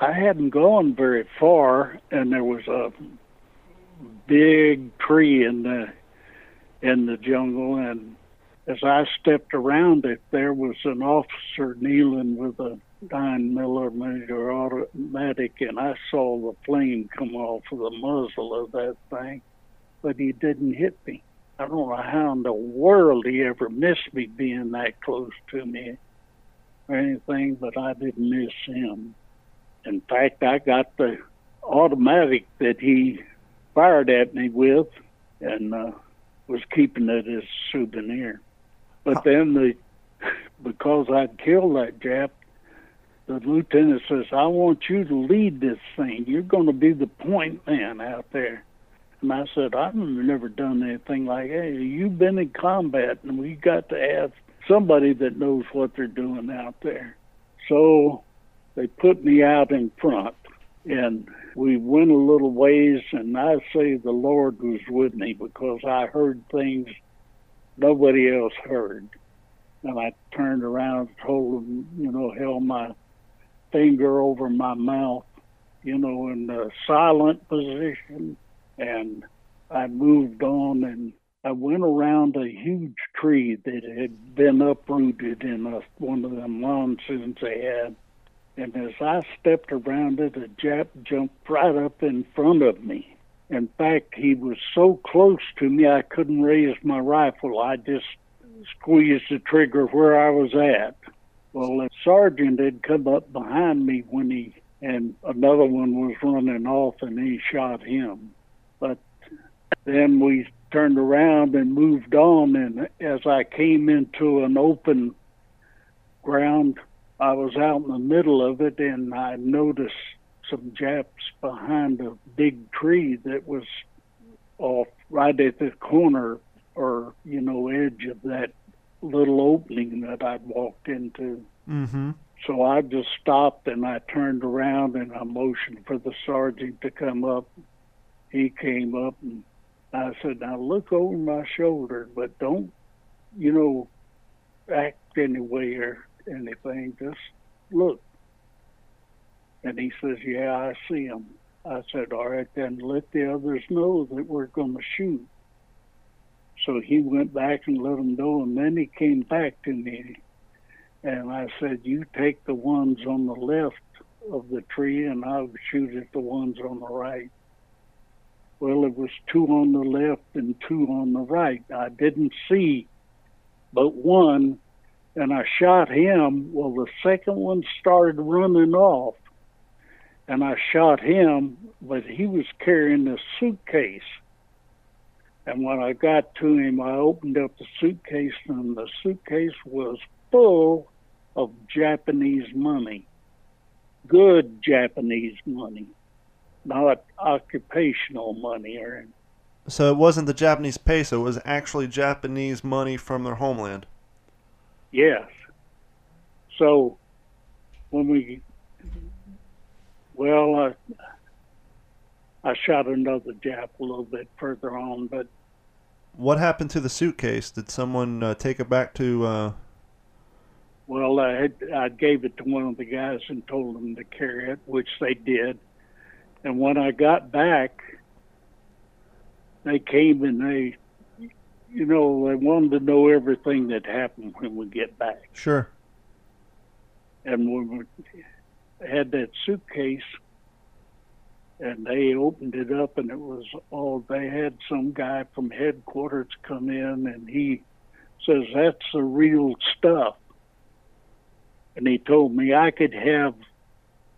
I hadn't gone very far, and there was a big tree in the jungle, and as I stepped around it, there was an officer kneeling with a 9mm automatic, and I saw the flame come off of the muzzle of that thing, but he didn't hit me. I don't know how in the world he ever missed me being that close to me or anything, but I didn't miss him. In fact, I got the automatic that he fired at me with and was keeping it as a souvenir. But then, because I'd killed that Jap, the lieutenant says, I want you to lead this thing. You're going to be the point man out there. And I said, I've never done anything like that. You've been in combat, and we got to ask somebody that knows what they're doing out there. So they put me out in front, and we went a little ways, and I say the Lord was with me because I heard things nobody else heard. And I turned around and told him, held my finger over my mouth, in a silent position. And I moved on, and I went around a huge tree that had been uprooted in one of them monsoons they had. And as I stepped around it, a Jap jumped right up in front of me. In fact, he was so close to me, I couldn't raise my rifle. I just squeezed the trigger where I was at. Well, a sergeant had come up behind me and another one was running off, and he shot him. But then we turned around and moved on, and as I came into an open ground, I was out in the middle of it, and I noticed some Japs behind a big tree that was off right at the corner or, edge of that little opening that I'd walked into. Mm-hmm. So I just stopped, and I turned around, and I motioned for the sergeant to come up. He came up, and I said, now look over my shoulder, but don't, act any way or anything. Just look. And he says, yeah, I see him. I said, all right, then let the others know that we're going to shoot. So he went back and let them know, and then he came back to me. And I said, you take the ones on the left of the tree, and I'll shoot at the ones on the right. Well, it was two on the left and two on the right. I didn't see but one, and I shot him. Well, the second one started running off, and I shot him, but he was carrying a suitcase. And when I got to him, I opened up the suitcase, and the suitcase was full of Japanese money, good Japanese money, not occupational money. So it wasn't the Japanese peso, it was actually Japanese money from their homeland. Yes. So when I shot another Jap a little bit further on, but... What happened to the suitcase? Did someone take it back to... Well, I gave it to one of the guys and told them to carry it, which they did. And when I got back, they came and they, they wanted to know everything that happened when we get back. Sure. And when we had that suitcase, and they opened it up, and it was all they had. Some guy from headquarters come in, and he says, that's the real stuff. And he told me I could have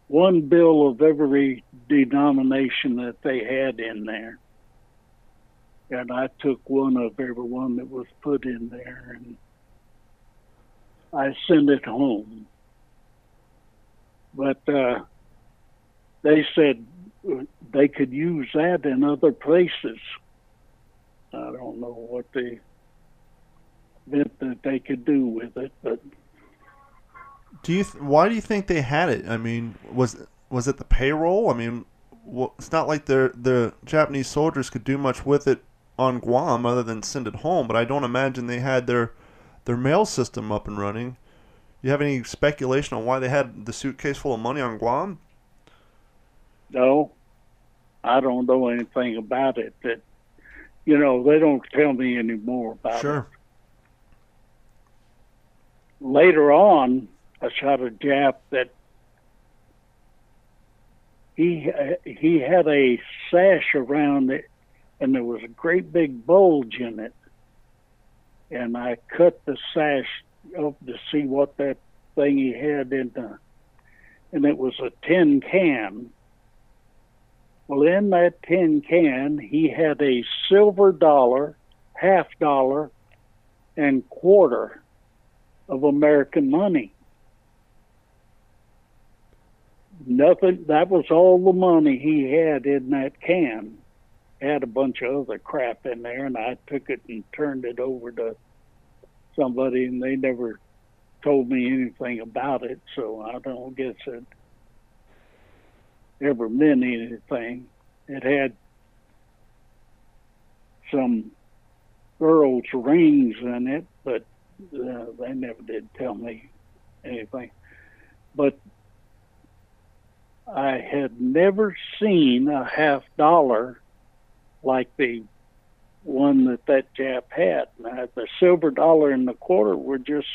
one bill of every denomination that they had in there. And I took one of every one that was put in there, and I sent it home. But they said they could use that in other places. I don't know what the event that they could do with it, but... Why do you think they had it? I mean, was it the payroll? I mean, it's not like the Japanese soldiers could do much with it on Guam other than send it home. But I don't imagine they had their mail system up and running. Do you have any speculation on why they had the suitcase full of money on Guam? No, I don't know anything about it. That, you know, they don't tell me any more about it. Sure. Later on, I shot a Jap that he had a sash around it, and there was a great big bulge in it. And I cut the sash up to see what that thing he had in the, and it was a tin can. Well, in that tin can, he had a silver dollar, half dollar, and quarter of American money. Nothing, that was all the money he had in that can. Had a bunch of other crap in there, and I took it and turned it over to somebody, and they never told me anything about it, so I don't guess it ever meant anything. It had some girls' rings in it, but they never did tell me anything. But I had never seen a half dollar like the one that Jap had. Now, the silver dollar and the quarter were just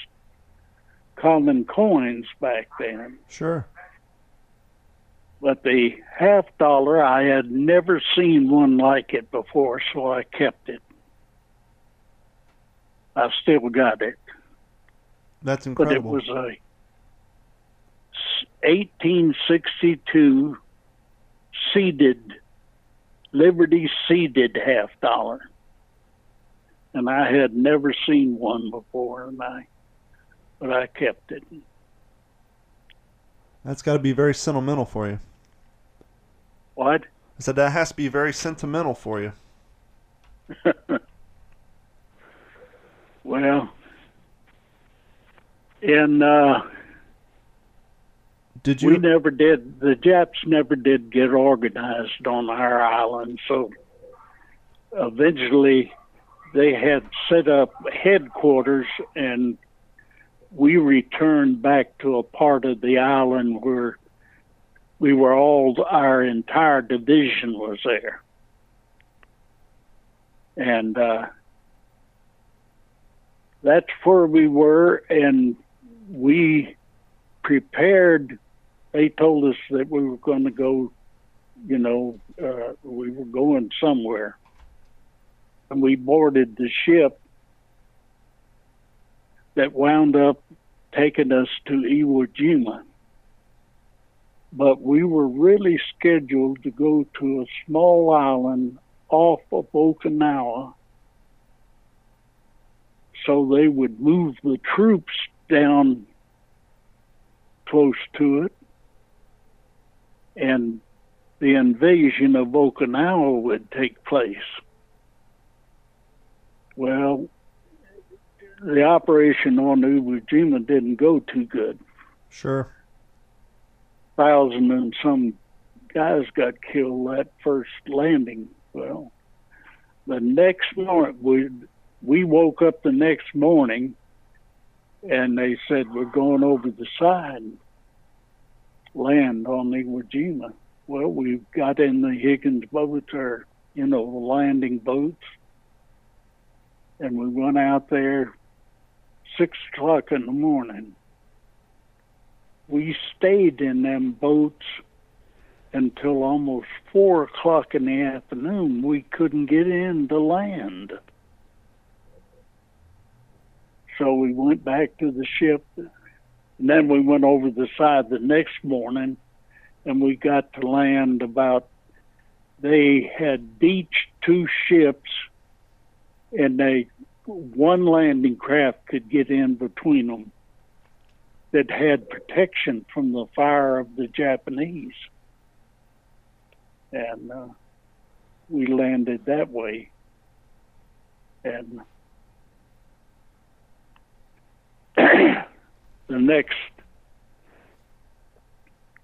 common coins back then. Sure. But the half dollar, I had never seen one like it before, so I kept it. I still got it. That's incredible. But it was a 1862 seeded, Liberty seeded half dollar, and I had never seen one before, but I kept it. That's got to be very sentimental for you. What? I said that has to be very sentimental for you. Well, and did you? We never did. The Japs never did get organized on our island, so eventually they had set up headquarters, and we returned back to a part of the island where we were all, our entire division was there. And that's where we were, and we prepared. They told us that we were going to go, you know, we were going somewhere. And we boarded the ship that wound up taking us to Iwo Jima. But we were really scheduled to go to a small island off of Okinawa so they would move the troops down close to it, and the invasion of Okinawa would take place. Well, the operation on Iwo Jima didn't go too good. Sure. 1,000 and some guys got killed that first landing. Well, the next morning, we woke up the next morning, and they said, we're going over the side, land on Iwo Jima. Well, we got in the Higgins boats, or, you know, the landing boats, and we went out there 6 o'clock in the morning. We stayed in them boats until almost 4 o'clock in the afternoon. We couldn't get in to land. So we went back to the ship, and then we went over the side the next morning, and we got to land about, they had beached 2 ships, and one landing craft could get in between them that had protection from the fire of the Japanese. And we landed that way. And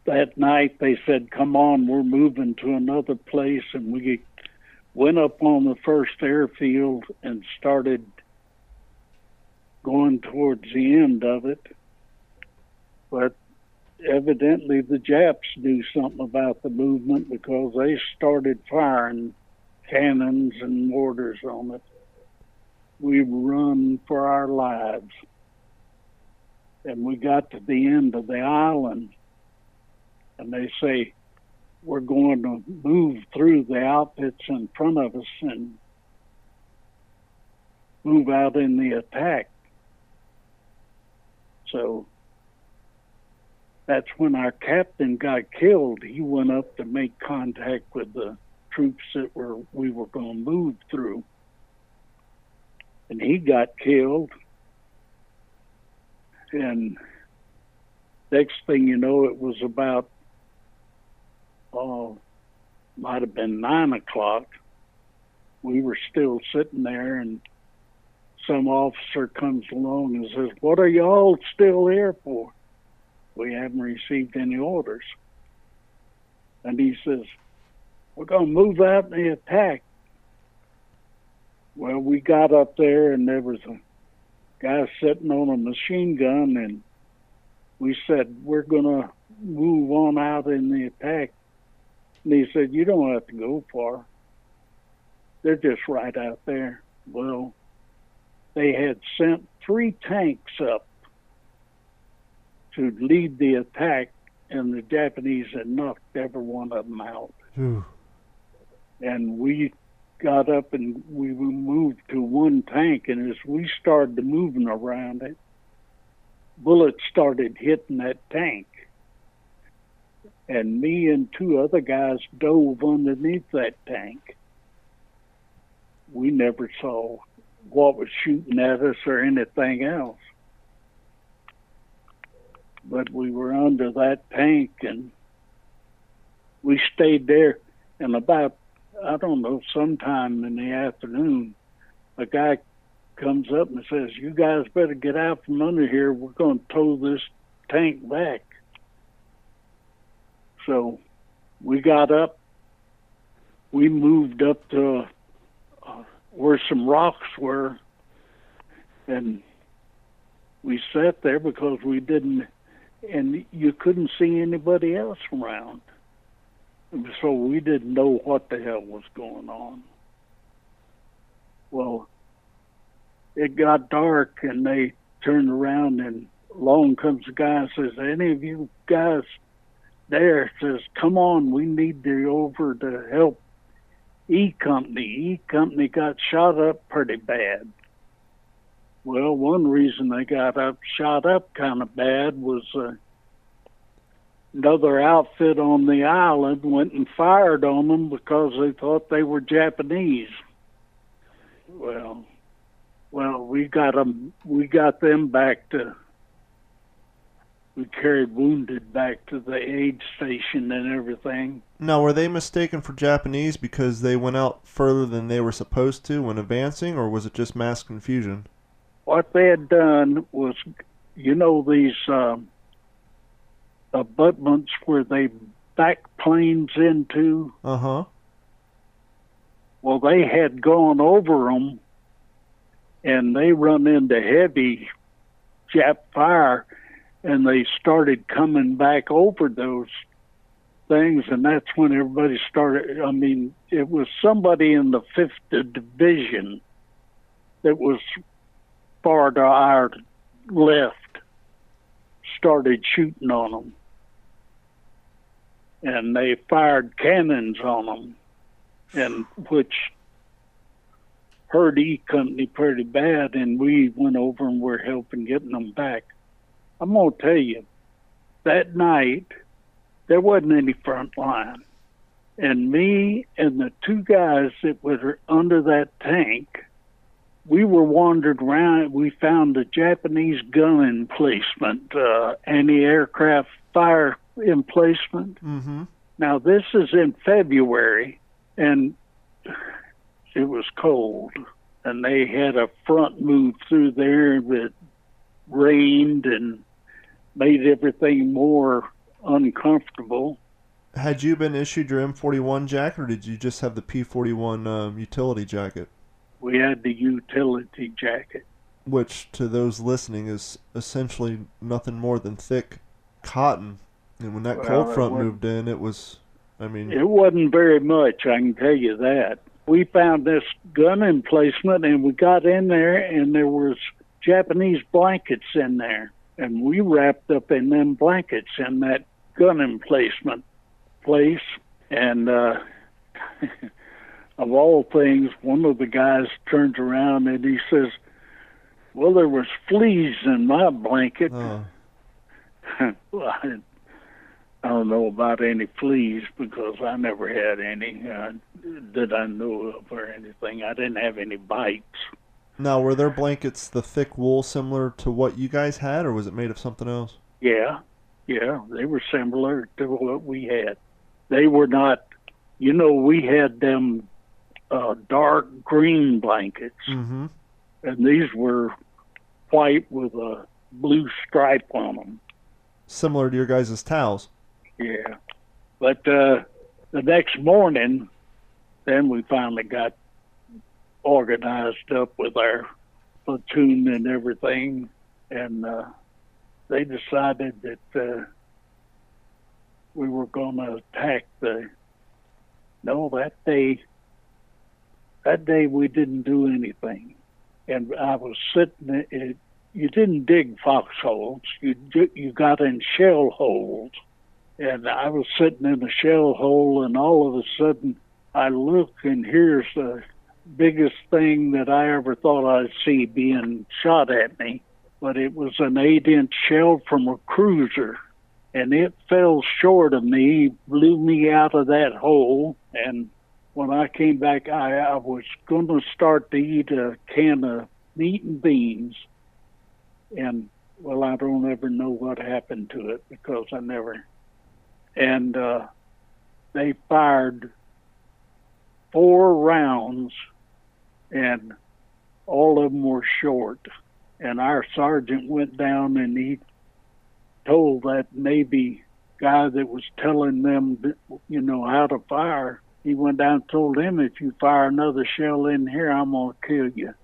that night they said, come on, we're moving to another place, and we went up on the first airfield and started going towards the end of it. But evidently the Japs knew something about the movement because they started firing cannons and mortars on it. We've run for our lives. And we got to the end of the island, and they say, we're going to move through the outfits in front of us and move out in the attack. So that's when our captain got killed. He went up to make contact with the troops that we were going to move through. And he got killed. And next thing you know, it was about, might have been 9 o'clock. We were still sitting there, and some officer comes along and says, "What are y'all still here for? We haven't received any orders." And he says, "We're going to move out in the attack." Well, we got up there, and there was a guy sitting on a machine gun, and we said, "We're gonna move on out in the attack." And he said, "You don't have to go far. They're just right out there." Well, they had sent 3 tanks up to lead the attack, and the Japanese had knocked every one of them out. Ooh. And we got up and we moved to 1 tank, and as we started moving around it, bullets started hitting that tank. And me and 2 other guys dove underneath that tank. We never saw what was shooting at us or anything else. But we were under that tank, and we stayed there, and about, I don't know, sometime in the afternoon, a guy comes up and says, "You guys better get out from under here. We're going to tow this tank back." So we got up. We moved up to where some rocks were, and we sat there because we didn't, and you couldn't see anybody else around. So we didn't know what the hell was going on. Well, it got dark, and they turned around, and along comes the guy and says, "Any of you guys there?" Says, "Come on, we need to over to help E Company. E Company got shot up pretty bad." Well, one reason they got shot up kind of bad was another outfit on the island went and fired on them because they thought they were Japanese. Well, we got them back to, we carried wounded back to the aid station and everything. Now, were they mistaken for Japanese because they went out further than they were supposed to when advancing, or was it just mass confusion? What they had done was, you know, these abutments where they back planes into. Uh-huh. Well, they had gone over them, and they run into heavy Jap fire, and they started coming back over those things, and that's when everybody started. I mean, it was somebody in the 5th Division that was far to our left started shooting on them, and they fired cannons on them, and which hurt E Company pretty bad, and we went over and were helping getting them back. I'm going to tell you, that night, there wasn't any front line, and me and the 2 guys that were under that tank, we were wandered around. We found a Japanese gun emplacement, anti-aircraft fire emplacement. Mm-hmm. Now, this is in February, and it was cold, and they had a front move through there that rained and made everything more uncomfortable. Had you been issued your M41 jacket, or did you just have the P41 utility jacket? We had the utility jacket. Which, to those listening, is essentially nothing more than thick cotton And when that cold front moved in, it was, I mean... It wasn't very much, I can tell you that. We found this gun emplacement, and we got in there, and there was Japanese blankets in there. And we wrapped up in them blankets in that gun emplacement place. And of all things, one of the guys turns around, and he says, well, there was fleas in my blanket. Well, I don't know about any fleas because I never had any that I knew of or anything. I didn't have any bites. Now, were their blankets the thick wool similar to what you guys had, or was it made of something else? Yeah, they were similar to what we had. They were not, you know, we had them dark green blankets, mm-hmm. and these were white with a blue stripe on them. Similar to your guys' towels. Yeah. But the next morning, then we finally got organized up with our platoon and everything, and they decided that we were going to attack the... No, that day we didn't do anything. And I was sitting... You didn't dig foxholes. You got in shell holes. And I was sitting in a shell hole, and all of a sudden I look, and here's the biggest thing that I ever thought I'd see being shot at me. But it was an 8-inch shell from a cruiser, and it fell short of me, blew me out of that hole. And when I came back, I was going to start to eat a can of meat and beans. And, well, I don't ever know what happened to it because I never... And they fired 4 rounds, and all of them were short. And our sergeant went down, and he told that Navy guy that was telling them, how to fire. He went down and told him, if you fire another shell in here, I'm going to kill you.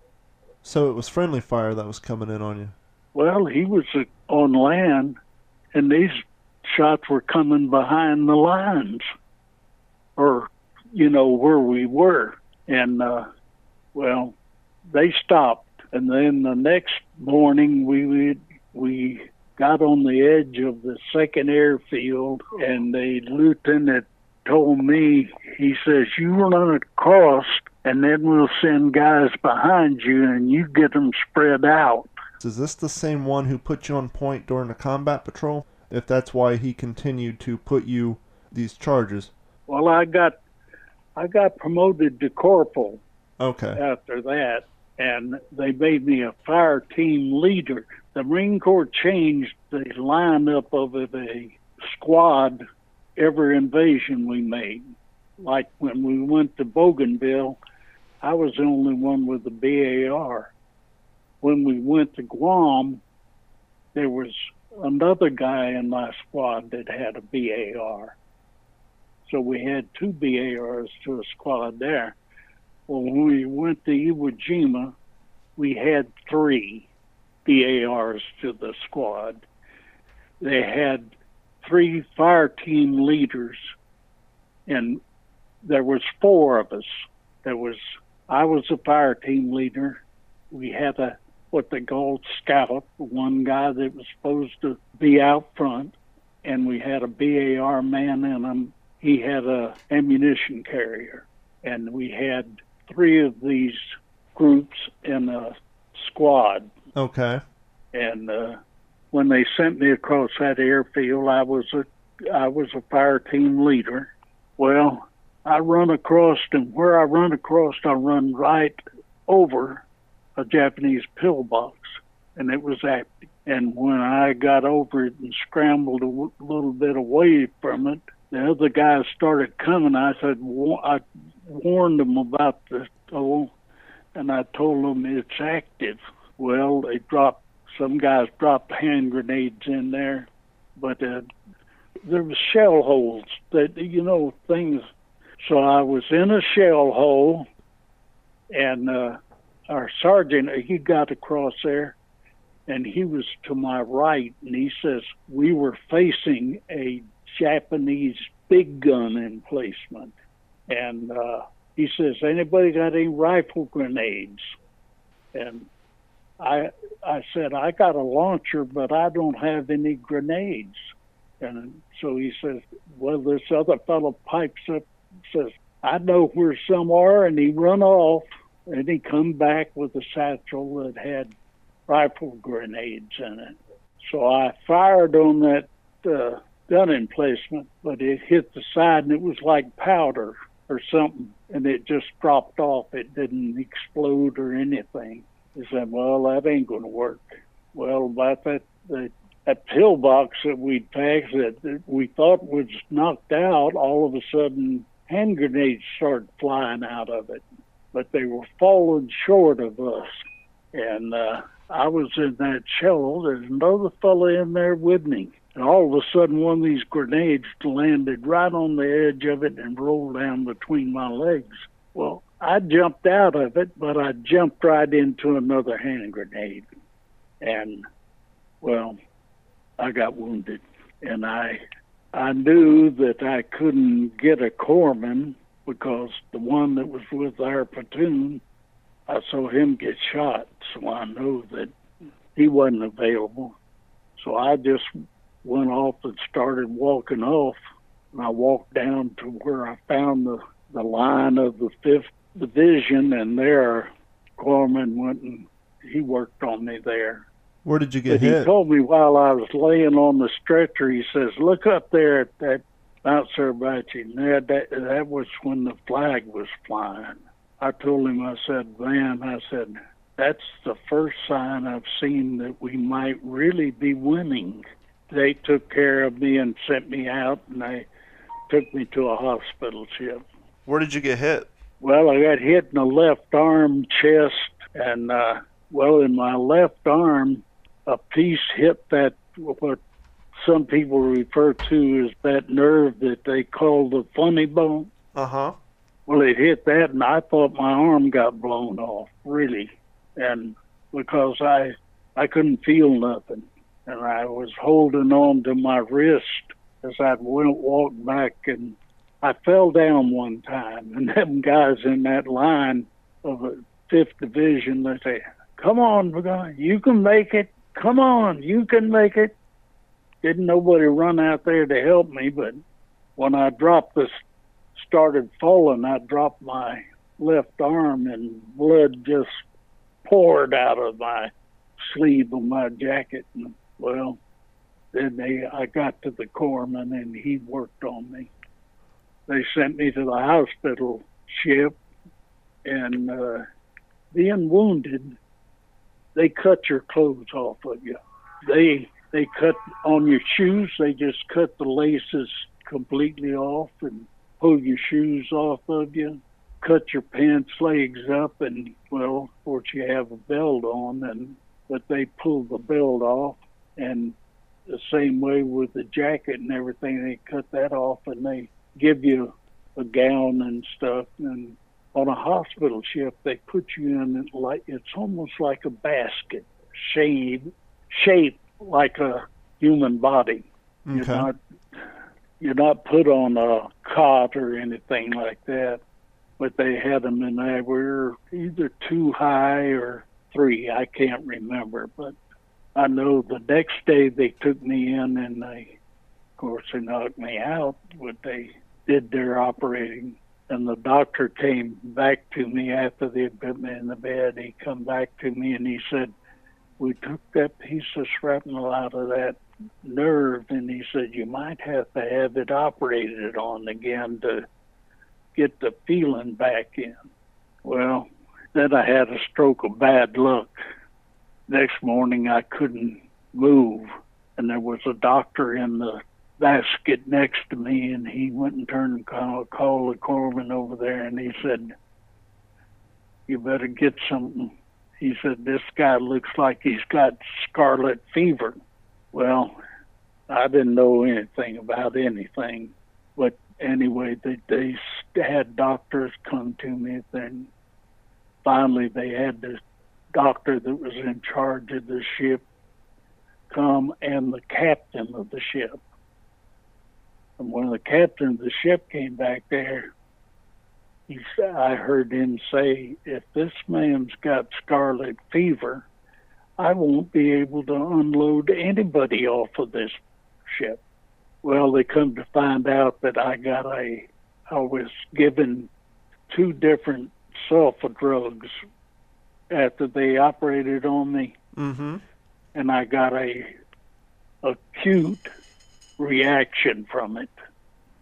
So it was friendly fire that was coming in on you? Well, he was on land, and these shots were coming behind the lines, or, where we were. And, well, they stopped. And then the next morning, we got on the edge of the second airfield, and the lieutenant told me, he says, you run across, and then we'll send guys behind you, and you get them spread out. Is this the same one who put you on point during the combat patrol? If that's why he continued to put you these charges. Well, I got promoted to corporal. Okay. After that, and they made me a fire team leader. The Marine Corps changed the lineup of the squad every invasion we made. Like when we went to Bougainville, I was the only one with the BAR. When we went to Guam, there was another guy in my squad that had a BAR. So we had 2 BARs to a squad there. Well, when we went to Iwo Jima, we had 3 BARs to the squad. They had 3 fire team leaders, and there was 4 of us. I was a fire team leader. We had a what they called scout, one guy that was supposed to be out front, and we had a BAR man in him. He had a ammunition carrier, and we had 3 of these groups in a squad. Okay. And when they sent me across that airfield, I was a fire team leader. Well, I run across, and where I run across, I run right over a Japanese pillbox, and it was active. And when I got over it and scrambled a little bit away from it, the other guys started coming. I said, I warned them about the hole, and I told them it's active. Well, some guys dropped hand grenades in there, but there was shell holes that, things. So I was in a shell hole, and our sergeant, he got across there, and he was to my right, and he says, we were facing a Japanese big gun emplacement. And he says, anybody got any rifle grenades? And I said, I got a launcher, but I don't have any grenades. And so he says, well, this other fellow pipes up and says, I know where some are, and he run off, and he come back with a satchel that had rifle grenades in it. So I fired on that gun emplacement, but it hit the side, and it was like powder or something, and it just dropped off. It didn't explode or anything. He said, well, that ain't going to work. Well, about that pillbox that we'd packed that we thought was knocked out, all of a sudden hand grenades started flying out of it. But they were falling short of us. And I was in that shell. There's another fellow in there with me. And all of a sudden, one of these grenades landed right on the edge of it and rolled down between my legs. Well, I jumped out of it, but I jumped right into another hand grenade. And, well, I got wounded. And I knew that I couldn't get a corpsman because the one that was with our platoon, I saw him get shot, so I know that he wasn't available. So I just went off and started walking off, and I walked down to where I found the line of the 5th Division, and there, Corman went and he worked on me there. Where did you get hit? He told me while I was laying on the stretcher, he says, look up there at that Mount Suribachi. That was when the flag was flying. I told him, I said, man, I said, that's the first sign I've seen that we might really be winning. They took care of me and sent me out, and they took me to a hospital ship. Where did you get hit? Well, I got hit in the left arm, chest, and, well, in my left arm, a piece hit that, what some people refer to as that nerve that they call the funny bone. Uh-huh. Well, it hit that, and I thought my arm got blown off, really, and because I couldn't feel nothing, and I was holding on to my wrist as I walked back, and I fell down one time, and them guys in that line of the 5th Division, they say, come on, Bougainville, you can make it. Come on, you can make it. Didn't nobody run out there to help me, but when I dropped this, started falling, I dropped my left arm and blood just poured out of my sleeve of my jacket. And, well, then I got to the corpsman and he worked on me. They sent me to the hospital ship, and being wounded, they cut your clothes off of you. They cut on your shoes. They just cut the laces completely off and pull your shoes off of you, cut your pants legs up, and, well, of course you have a belt on, but they pull the belt off, and the same way with the jacket and everything, they cut that off, and they give you a gown and stuff. And on a hospital ship, they put you in, like it's almost like a basket, shaped like a human body. Okay. You're not put on a cot or anything like that, but they had them in there. We were either 2 high or 3. I can't remember, but I know the next day they took me in, and they, of course, they knocked me out, but they did their operating. And the doctor came back to me after they had put me in the bed. He come back to me and he said, we took that piece of shrapnel out of that nerve, and he said, you might have to have it operated on again to get the feeling back in. Well, then I had a stroke of bad luck. Next morning I couldn't move, and there was a doctor in the basket next to me, and he went and turned and called the corpsman over there, and he said, you better get something. He said, this guy looks like he's got scarlet fever. Well, I didn't know anything about anything, but anyway, they had doctors come to me. Then finally, they had this doctor that was in charge of the ship come and the captain of the ship. And when the captain of the ship came back there, I heard him say, if this man's got scarlet fever, I won't be able to unload anybody off of this ship. Well, they come to find out that I was given 2 different sulfa drugs after they operated on me. Mm-hmm. And I got a acute reaction from it.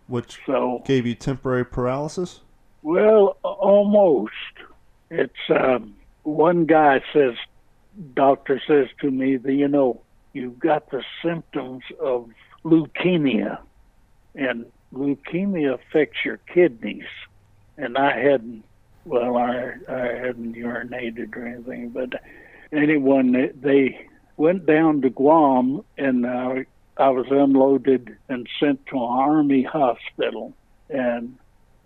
Which gave you temporary paralysis? Well, almost. It's one guy says, doctor says to me that, you know, you've got the symptoms of leukemia, and leukemia affects your kidneys. And I hadn't, I hadn't urinated or anything, but anyone, they went down to Guam, and I was unloaded and sent to an Army hospital. And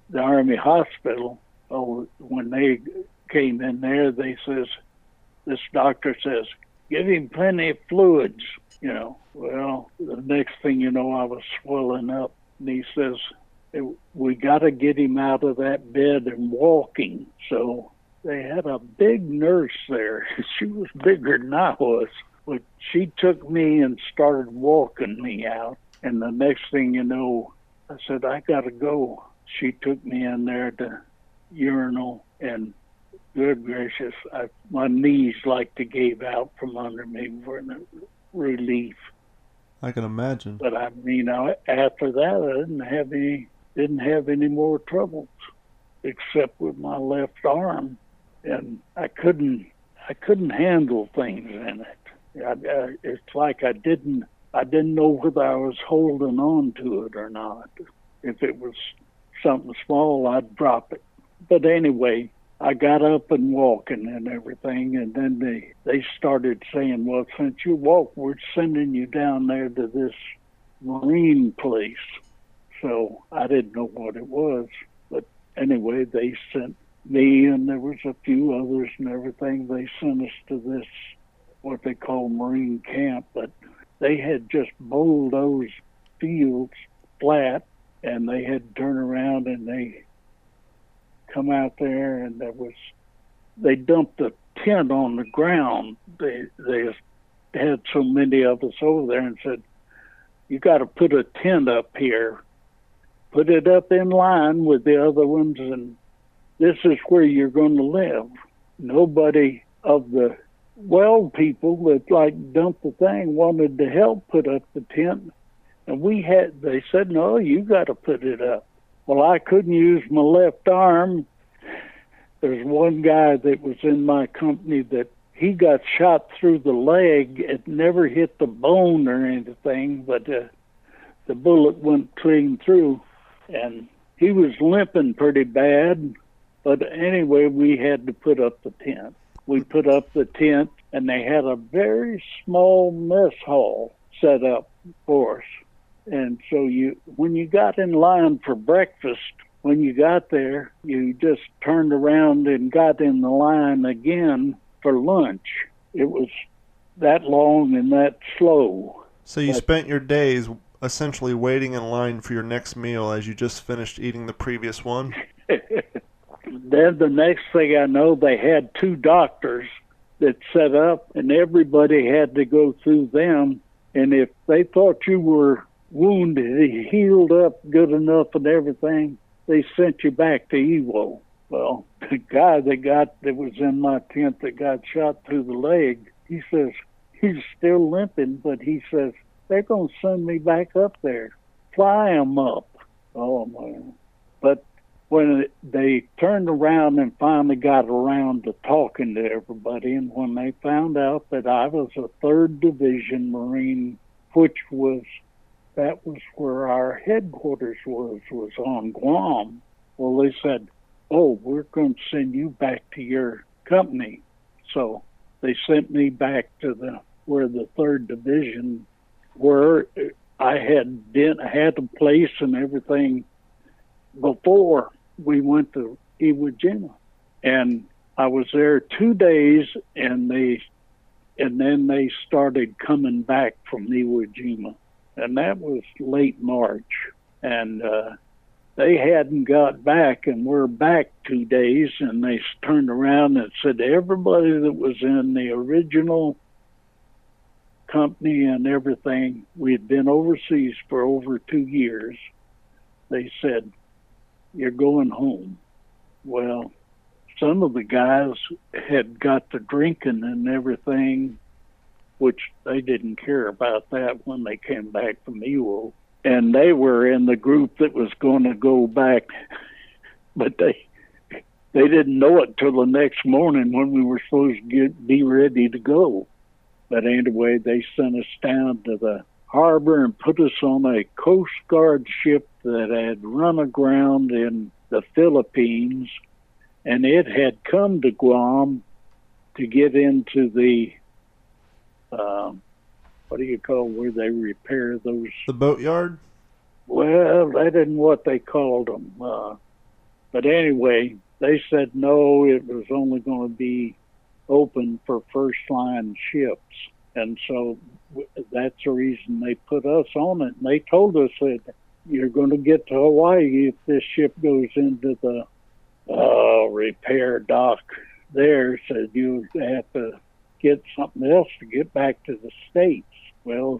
the Army hospital, when they came in there, they says, this doctor says, give him plenty of fluids, you know. Well, the next thing you know, I was swelling up. And he says, we got to get him out of that bed and walking. So they had a big nurse there. She was bigger than I was. But she took me and started walking me out. And the next thing you know, I said, I got to go. She took me in there to urinal, and good gracious, my knees like to gave out from under me for relief. I can imagine. But I mean, after that, I didn't have any more troubles, except with my left arm, and I couldn't handle things in it. It's like I didn't know whether I was holding on to it or not. If it was something small, I'd drop it. But anyway, I got up and walking and everything, and then they started saying, well, since you walk, we're sending you down there to this Marine place. So I didn't know what it was. But anyway, they sent me, and there was a few others and everything. They sent us to this, what they call Marine camp, but they had just bulldozed fields flat, and they had turned around and they come out there, and they dumped a tent on the ground. They had so many of us over there and said, you got to put a tent up here. Put it up in line with the other ones, and this is where you're going to live. Nobody of the well people that like dumped the thing wanted to help put up the tent. And they said, no, you got to put it up. Well, I couldn't use my left arm. There's one guy that was in my company that he got shot through the leg. It never hit the bone or anything, but the bullet went clean through. And he was limping pretty bad. But anyway, we had to put up the tent. We put up the tent, and they had a very small mess hall set up for us. And so when you got in line for breakfast, when you got there, you just turned around and got in the line again for lunch. It was that long and that slow. So you spent your days essentially waiting in line for your next meal as you just finished eating the previous one? Then the next thing I know, they had 2 doctors that set up, and everybody had to go through them. And if they thought you were wounded, healed up good enough and everything, they sent you back to Iwo. Well, the guy that was in my tent that got shot through the leg, he says, he's still limping, but he says, they're going to send me back up there. Fly him up. Oh, man. But when they turned around and finally got around to talking to everybody, and when they found out that I was a 3rd Division Marine, that was where our headquarters was on Guam. Well, they said, oh, we're going to send you back to your company. So they sent me back to where the 3rd Division, where I had a place and everything before we went to Iwo Jima. And I was there 2 days, and they And then they started coming back from Iwo Jima. And that was late March. And they hadn't got back, and we're back 2 days, and they turned around and said everybody that was in the original company and everything, we had been overseas for over 2 years, they said, you're going home. Well, some of the guys had got to drinking and everything, which they didn't care about that when they came back from Iwo. And they were in the group that was going to go back, but they didn't know it till the next morning when we were supposed to be ready to go. But anyway, they sent us down to the harbor and put us on a Coast Guard ship that had run aground in the Philippines, and it had come to Guam to get into the what do you call where they repair those? The boatyard? Well, that isn't what they called them. But anyway, they said no, it was only going to be open for first-line ships. And so that's the reason they put us on it. And they told us that you're going to get to Hawaii if this ship goes into the repair dock there. So you have to get something else to get back to the States. Well,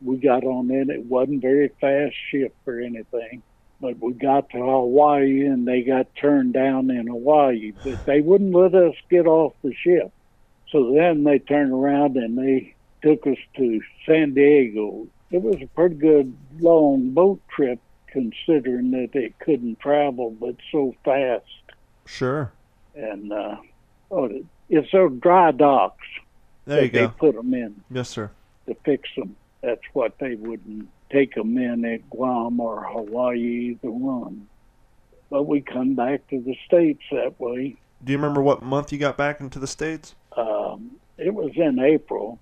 we got on in. It wasn't very fast ship or anything. But we got to Hawaii, and they got turned down in Hawaii. But they wouldn't let us get off the ship. So then they turned around, and they took us to San Diego. It was a pretty good long boat trip, considering that they couldn't travel but so fast. Sure. And it's those dry docks they put them in. Yes, sir. To fix them. That's what they wouldn't take them in at Guam or Hawaii, either one. But we come back to the States that way. Do you remember what month you got back into the States? It was in April.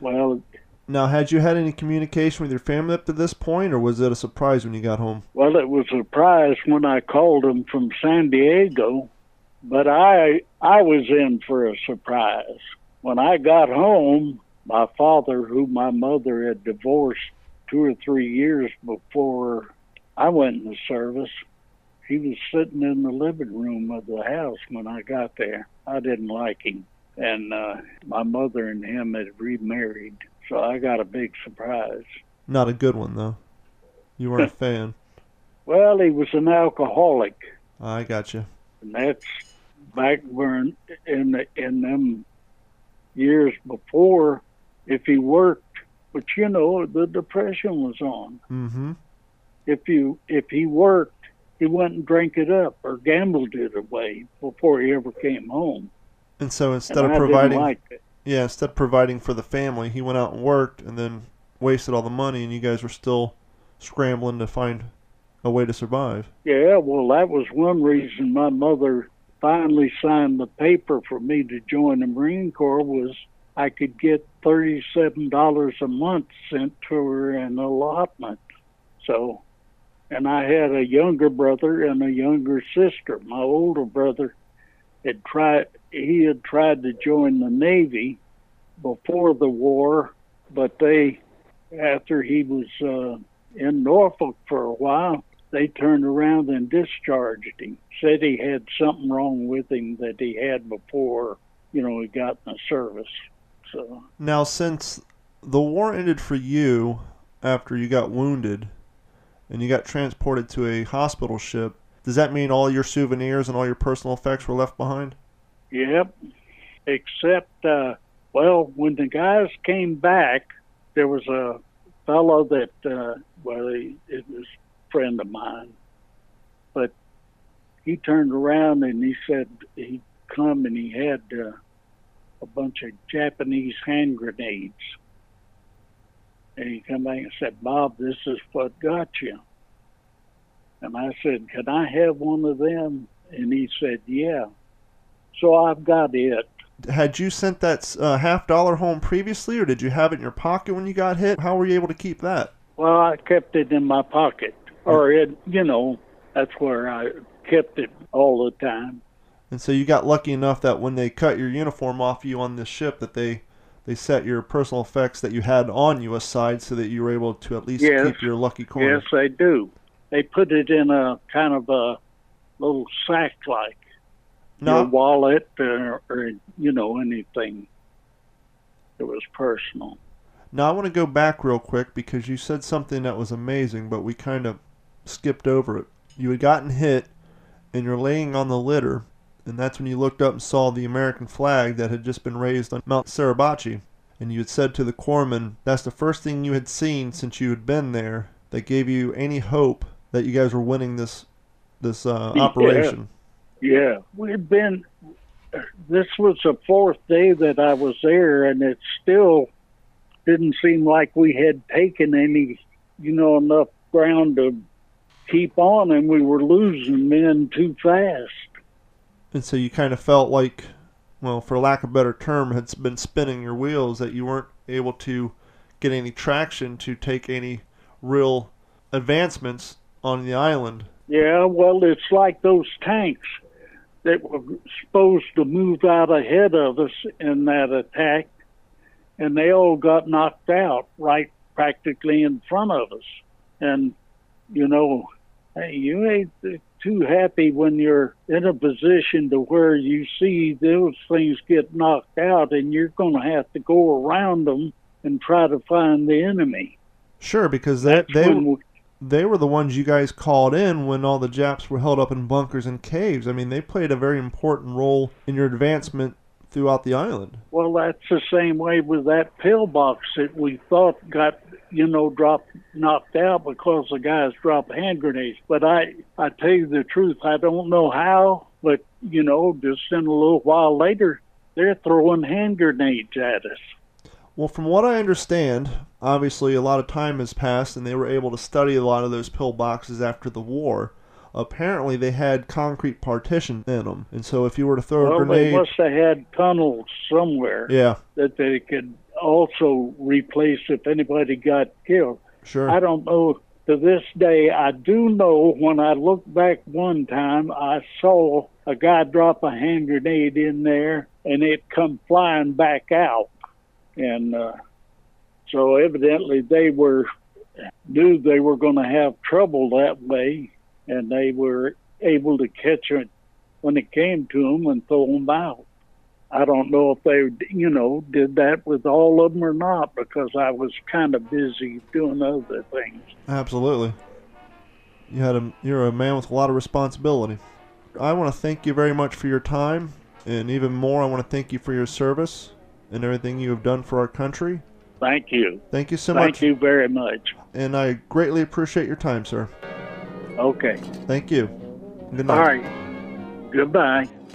Well, now, had you had any communication with your family up to this point, or was it a surprise when you got home? Well, it was a surprise when I called them from San Diego, but I was in for a surprise. When I got home, my father, who my mother had divorced 2 or 3 years before I went in the service, he was sitting in the living room of the house when I got there. I didn't like him. And my mother and him had remarried, so I got a big surprise. Not a good one, though. You weren't a fan. Well, he was an alcoholic. I got you. And that's back when in them years before, if he worked, but you know, the depression was on. Mm-hmm. If he worked, he wouldn't drink it up or gambled it away before he ever came home. And so instead of providing for the family, he went out and worked and then wasted all the money, and you guys were still scrambling to find a way to survive. Yeah, well, that was one reason my mother finally signed the paper for me to join the Marine Corps was I could get $37 a month sent to her in allotment. So, and I had a younger brother and a younger sister. My older brother had tried to join the Navy before the war, but after he was in Norfolk for a while, they turned around and discharged him. Said he had something wrong with him that he had before, you know, he got in the service. So now, since the war ended for you after you got wounded and you got transported to a hospital ship, does that mean all your souvenirs and all your personal effects were left behind? Yep. Except, when the guys came back, there was a fellow that, it was a friend of mine, but he turned around and he said he'd come and he had a bunch of Japanese hand grenades. And he came back and said, Bob, this is what got you. And I said, can I have one of them? And he said, yeah. So I've got it. Had you sent that $50 home previously, or did you have it in your pocket when you got hit? How were you able to keep that? Well, I kept it in my pocket. Or, that's where I kept it all the time. And so you got lucky enough that when they cut your uniform off you on this ship that they they set your personal effects that you had on U.S. side so that you were able to at least keep your lucky corner. Yes, they do. They put it in a kind of a little sack-like, your wallet or, you know, anything that was personal. Now, I want to go back real quick because you said something that was amazing, but we kind of skipped over it. You had gotten hit, and you're laying on the litter, and that's when you looked up and saw the American flag that had just been raised on Mount Suribachi. And you had said to the corpsman, that's the first thing you had seen since you had been there that gave you any hope that you guys were winning this operation. Yeah, we'd been, this was the fourth day that I was there, and it still didn't seem like we had taken any, you know, enough ground to keep on, and we were losing men too fast. And so you kind of felt like, well, for lack of a better term, had been spinning your wheels, that you weren't able to get any traction to take any real advancements on the island. Yeah, well, it's like those tanks that were supposed to move out ahead of us in that attack, and they all got knocked out right practically in front of us. And, you know, hey, you ain't too happy when you're in a position to where you see those things get knocked out, and you're going to have to go around them and try to find the enemy. Sure, because they were the ones you guys called in when all the Japs were held up in bunkers and caves. I mean, they played a very important role in your advancement throughout the island. Well, that's the same way with that pillbox that we thought got, you know, knocked out because the guys dropped hand grenades. But I tell you the truth, I don't know how, but, you know, just in a little while later, they're throwing hand grenades at us. Well, from what I understand, obviously a lot of time has passed, and they were able to study a lot of those pillboxes after the war. Apparently, they had concrete partition in them, and so if you were to throw a grenade... Well, they must have had tunnels somewhere that they could also replace if anybody got killed. Sure. I don't know. To this day, I do know when I looked back one time, I saw a guy drop a hand grenade in there, and it come flying back out. And so evidently, they knew they were going to have trouble that way. And they were able to catch it when it came to them and throw them out. I don't know if they, you know, did that with all of them or not, because I was kind of busy doing other things. Absolutely. You're a man with a lot of responsibility. I want to thank you very much for your time, and even more, I want to thank you for your service and everything you have done for our country. Thank you. Thank you so much. Thank you very much. And I greatly appreciate your time, sir. Okay. Thank you. Good night. All right. Goodbye.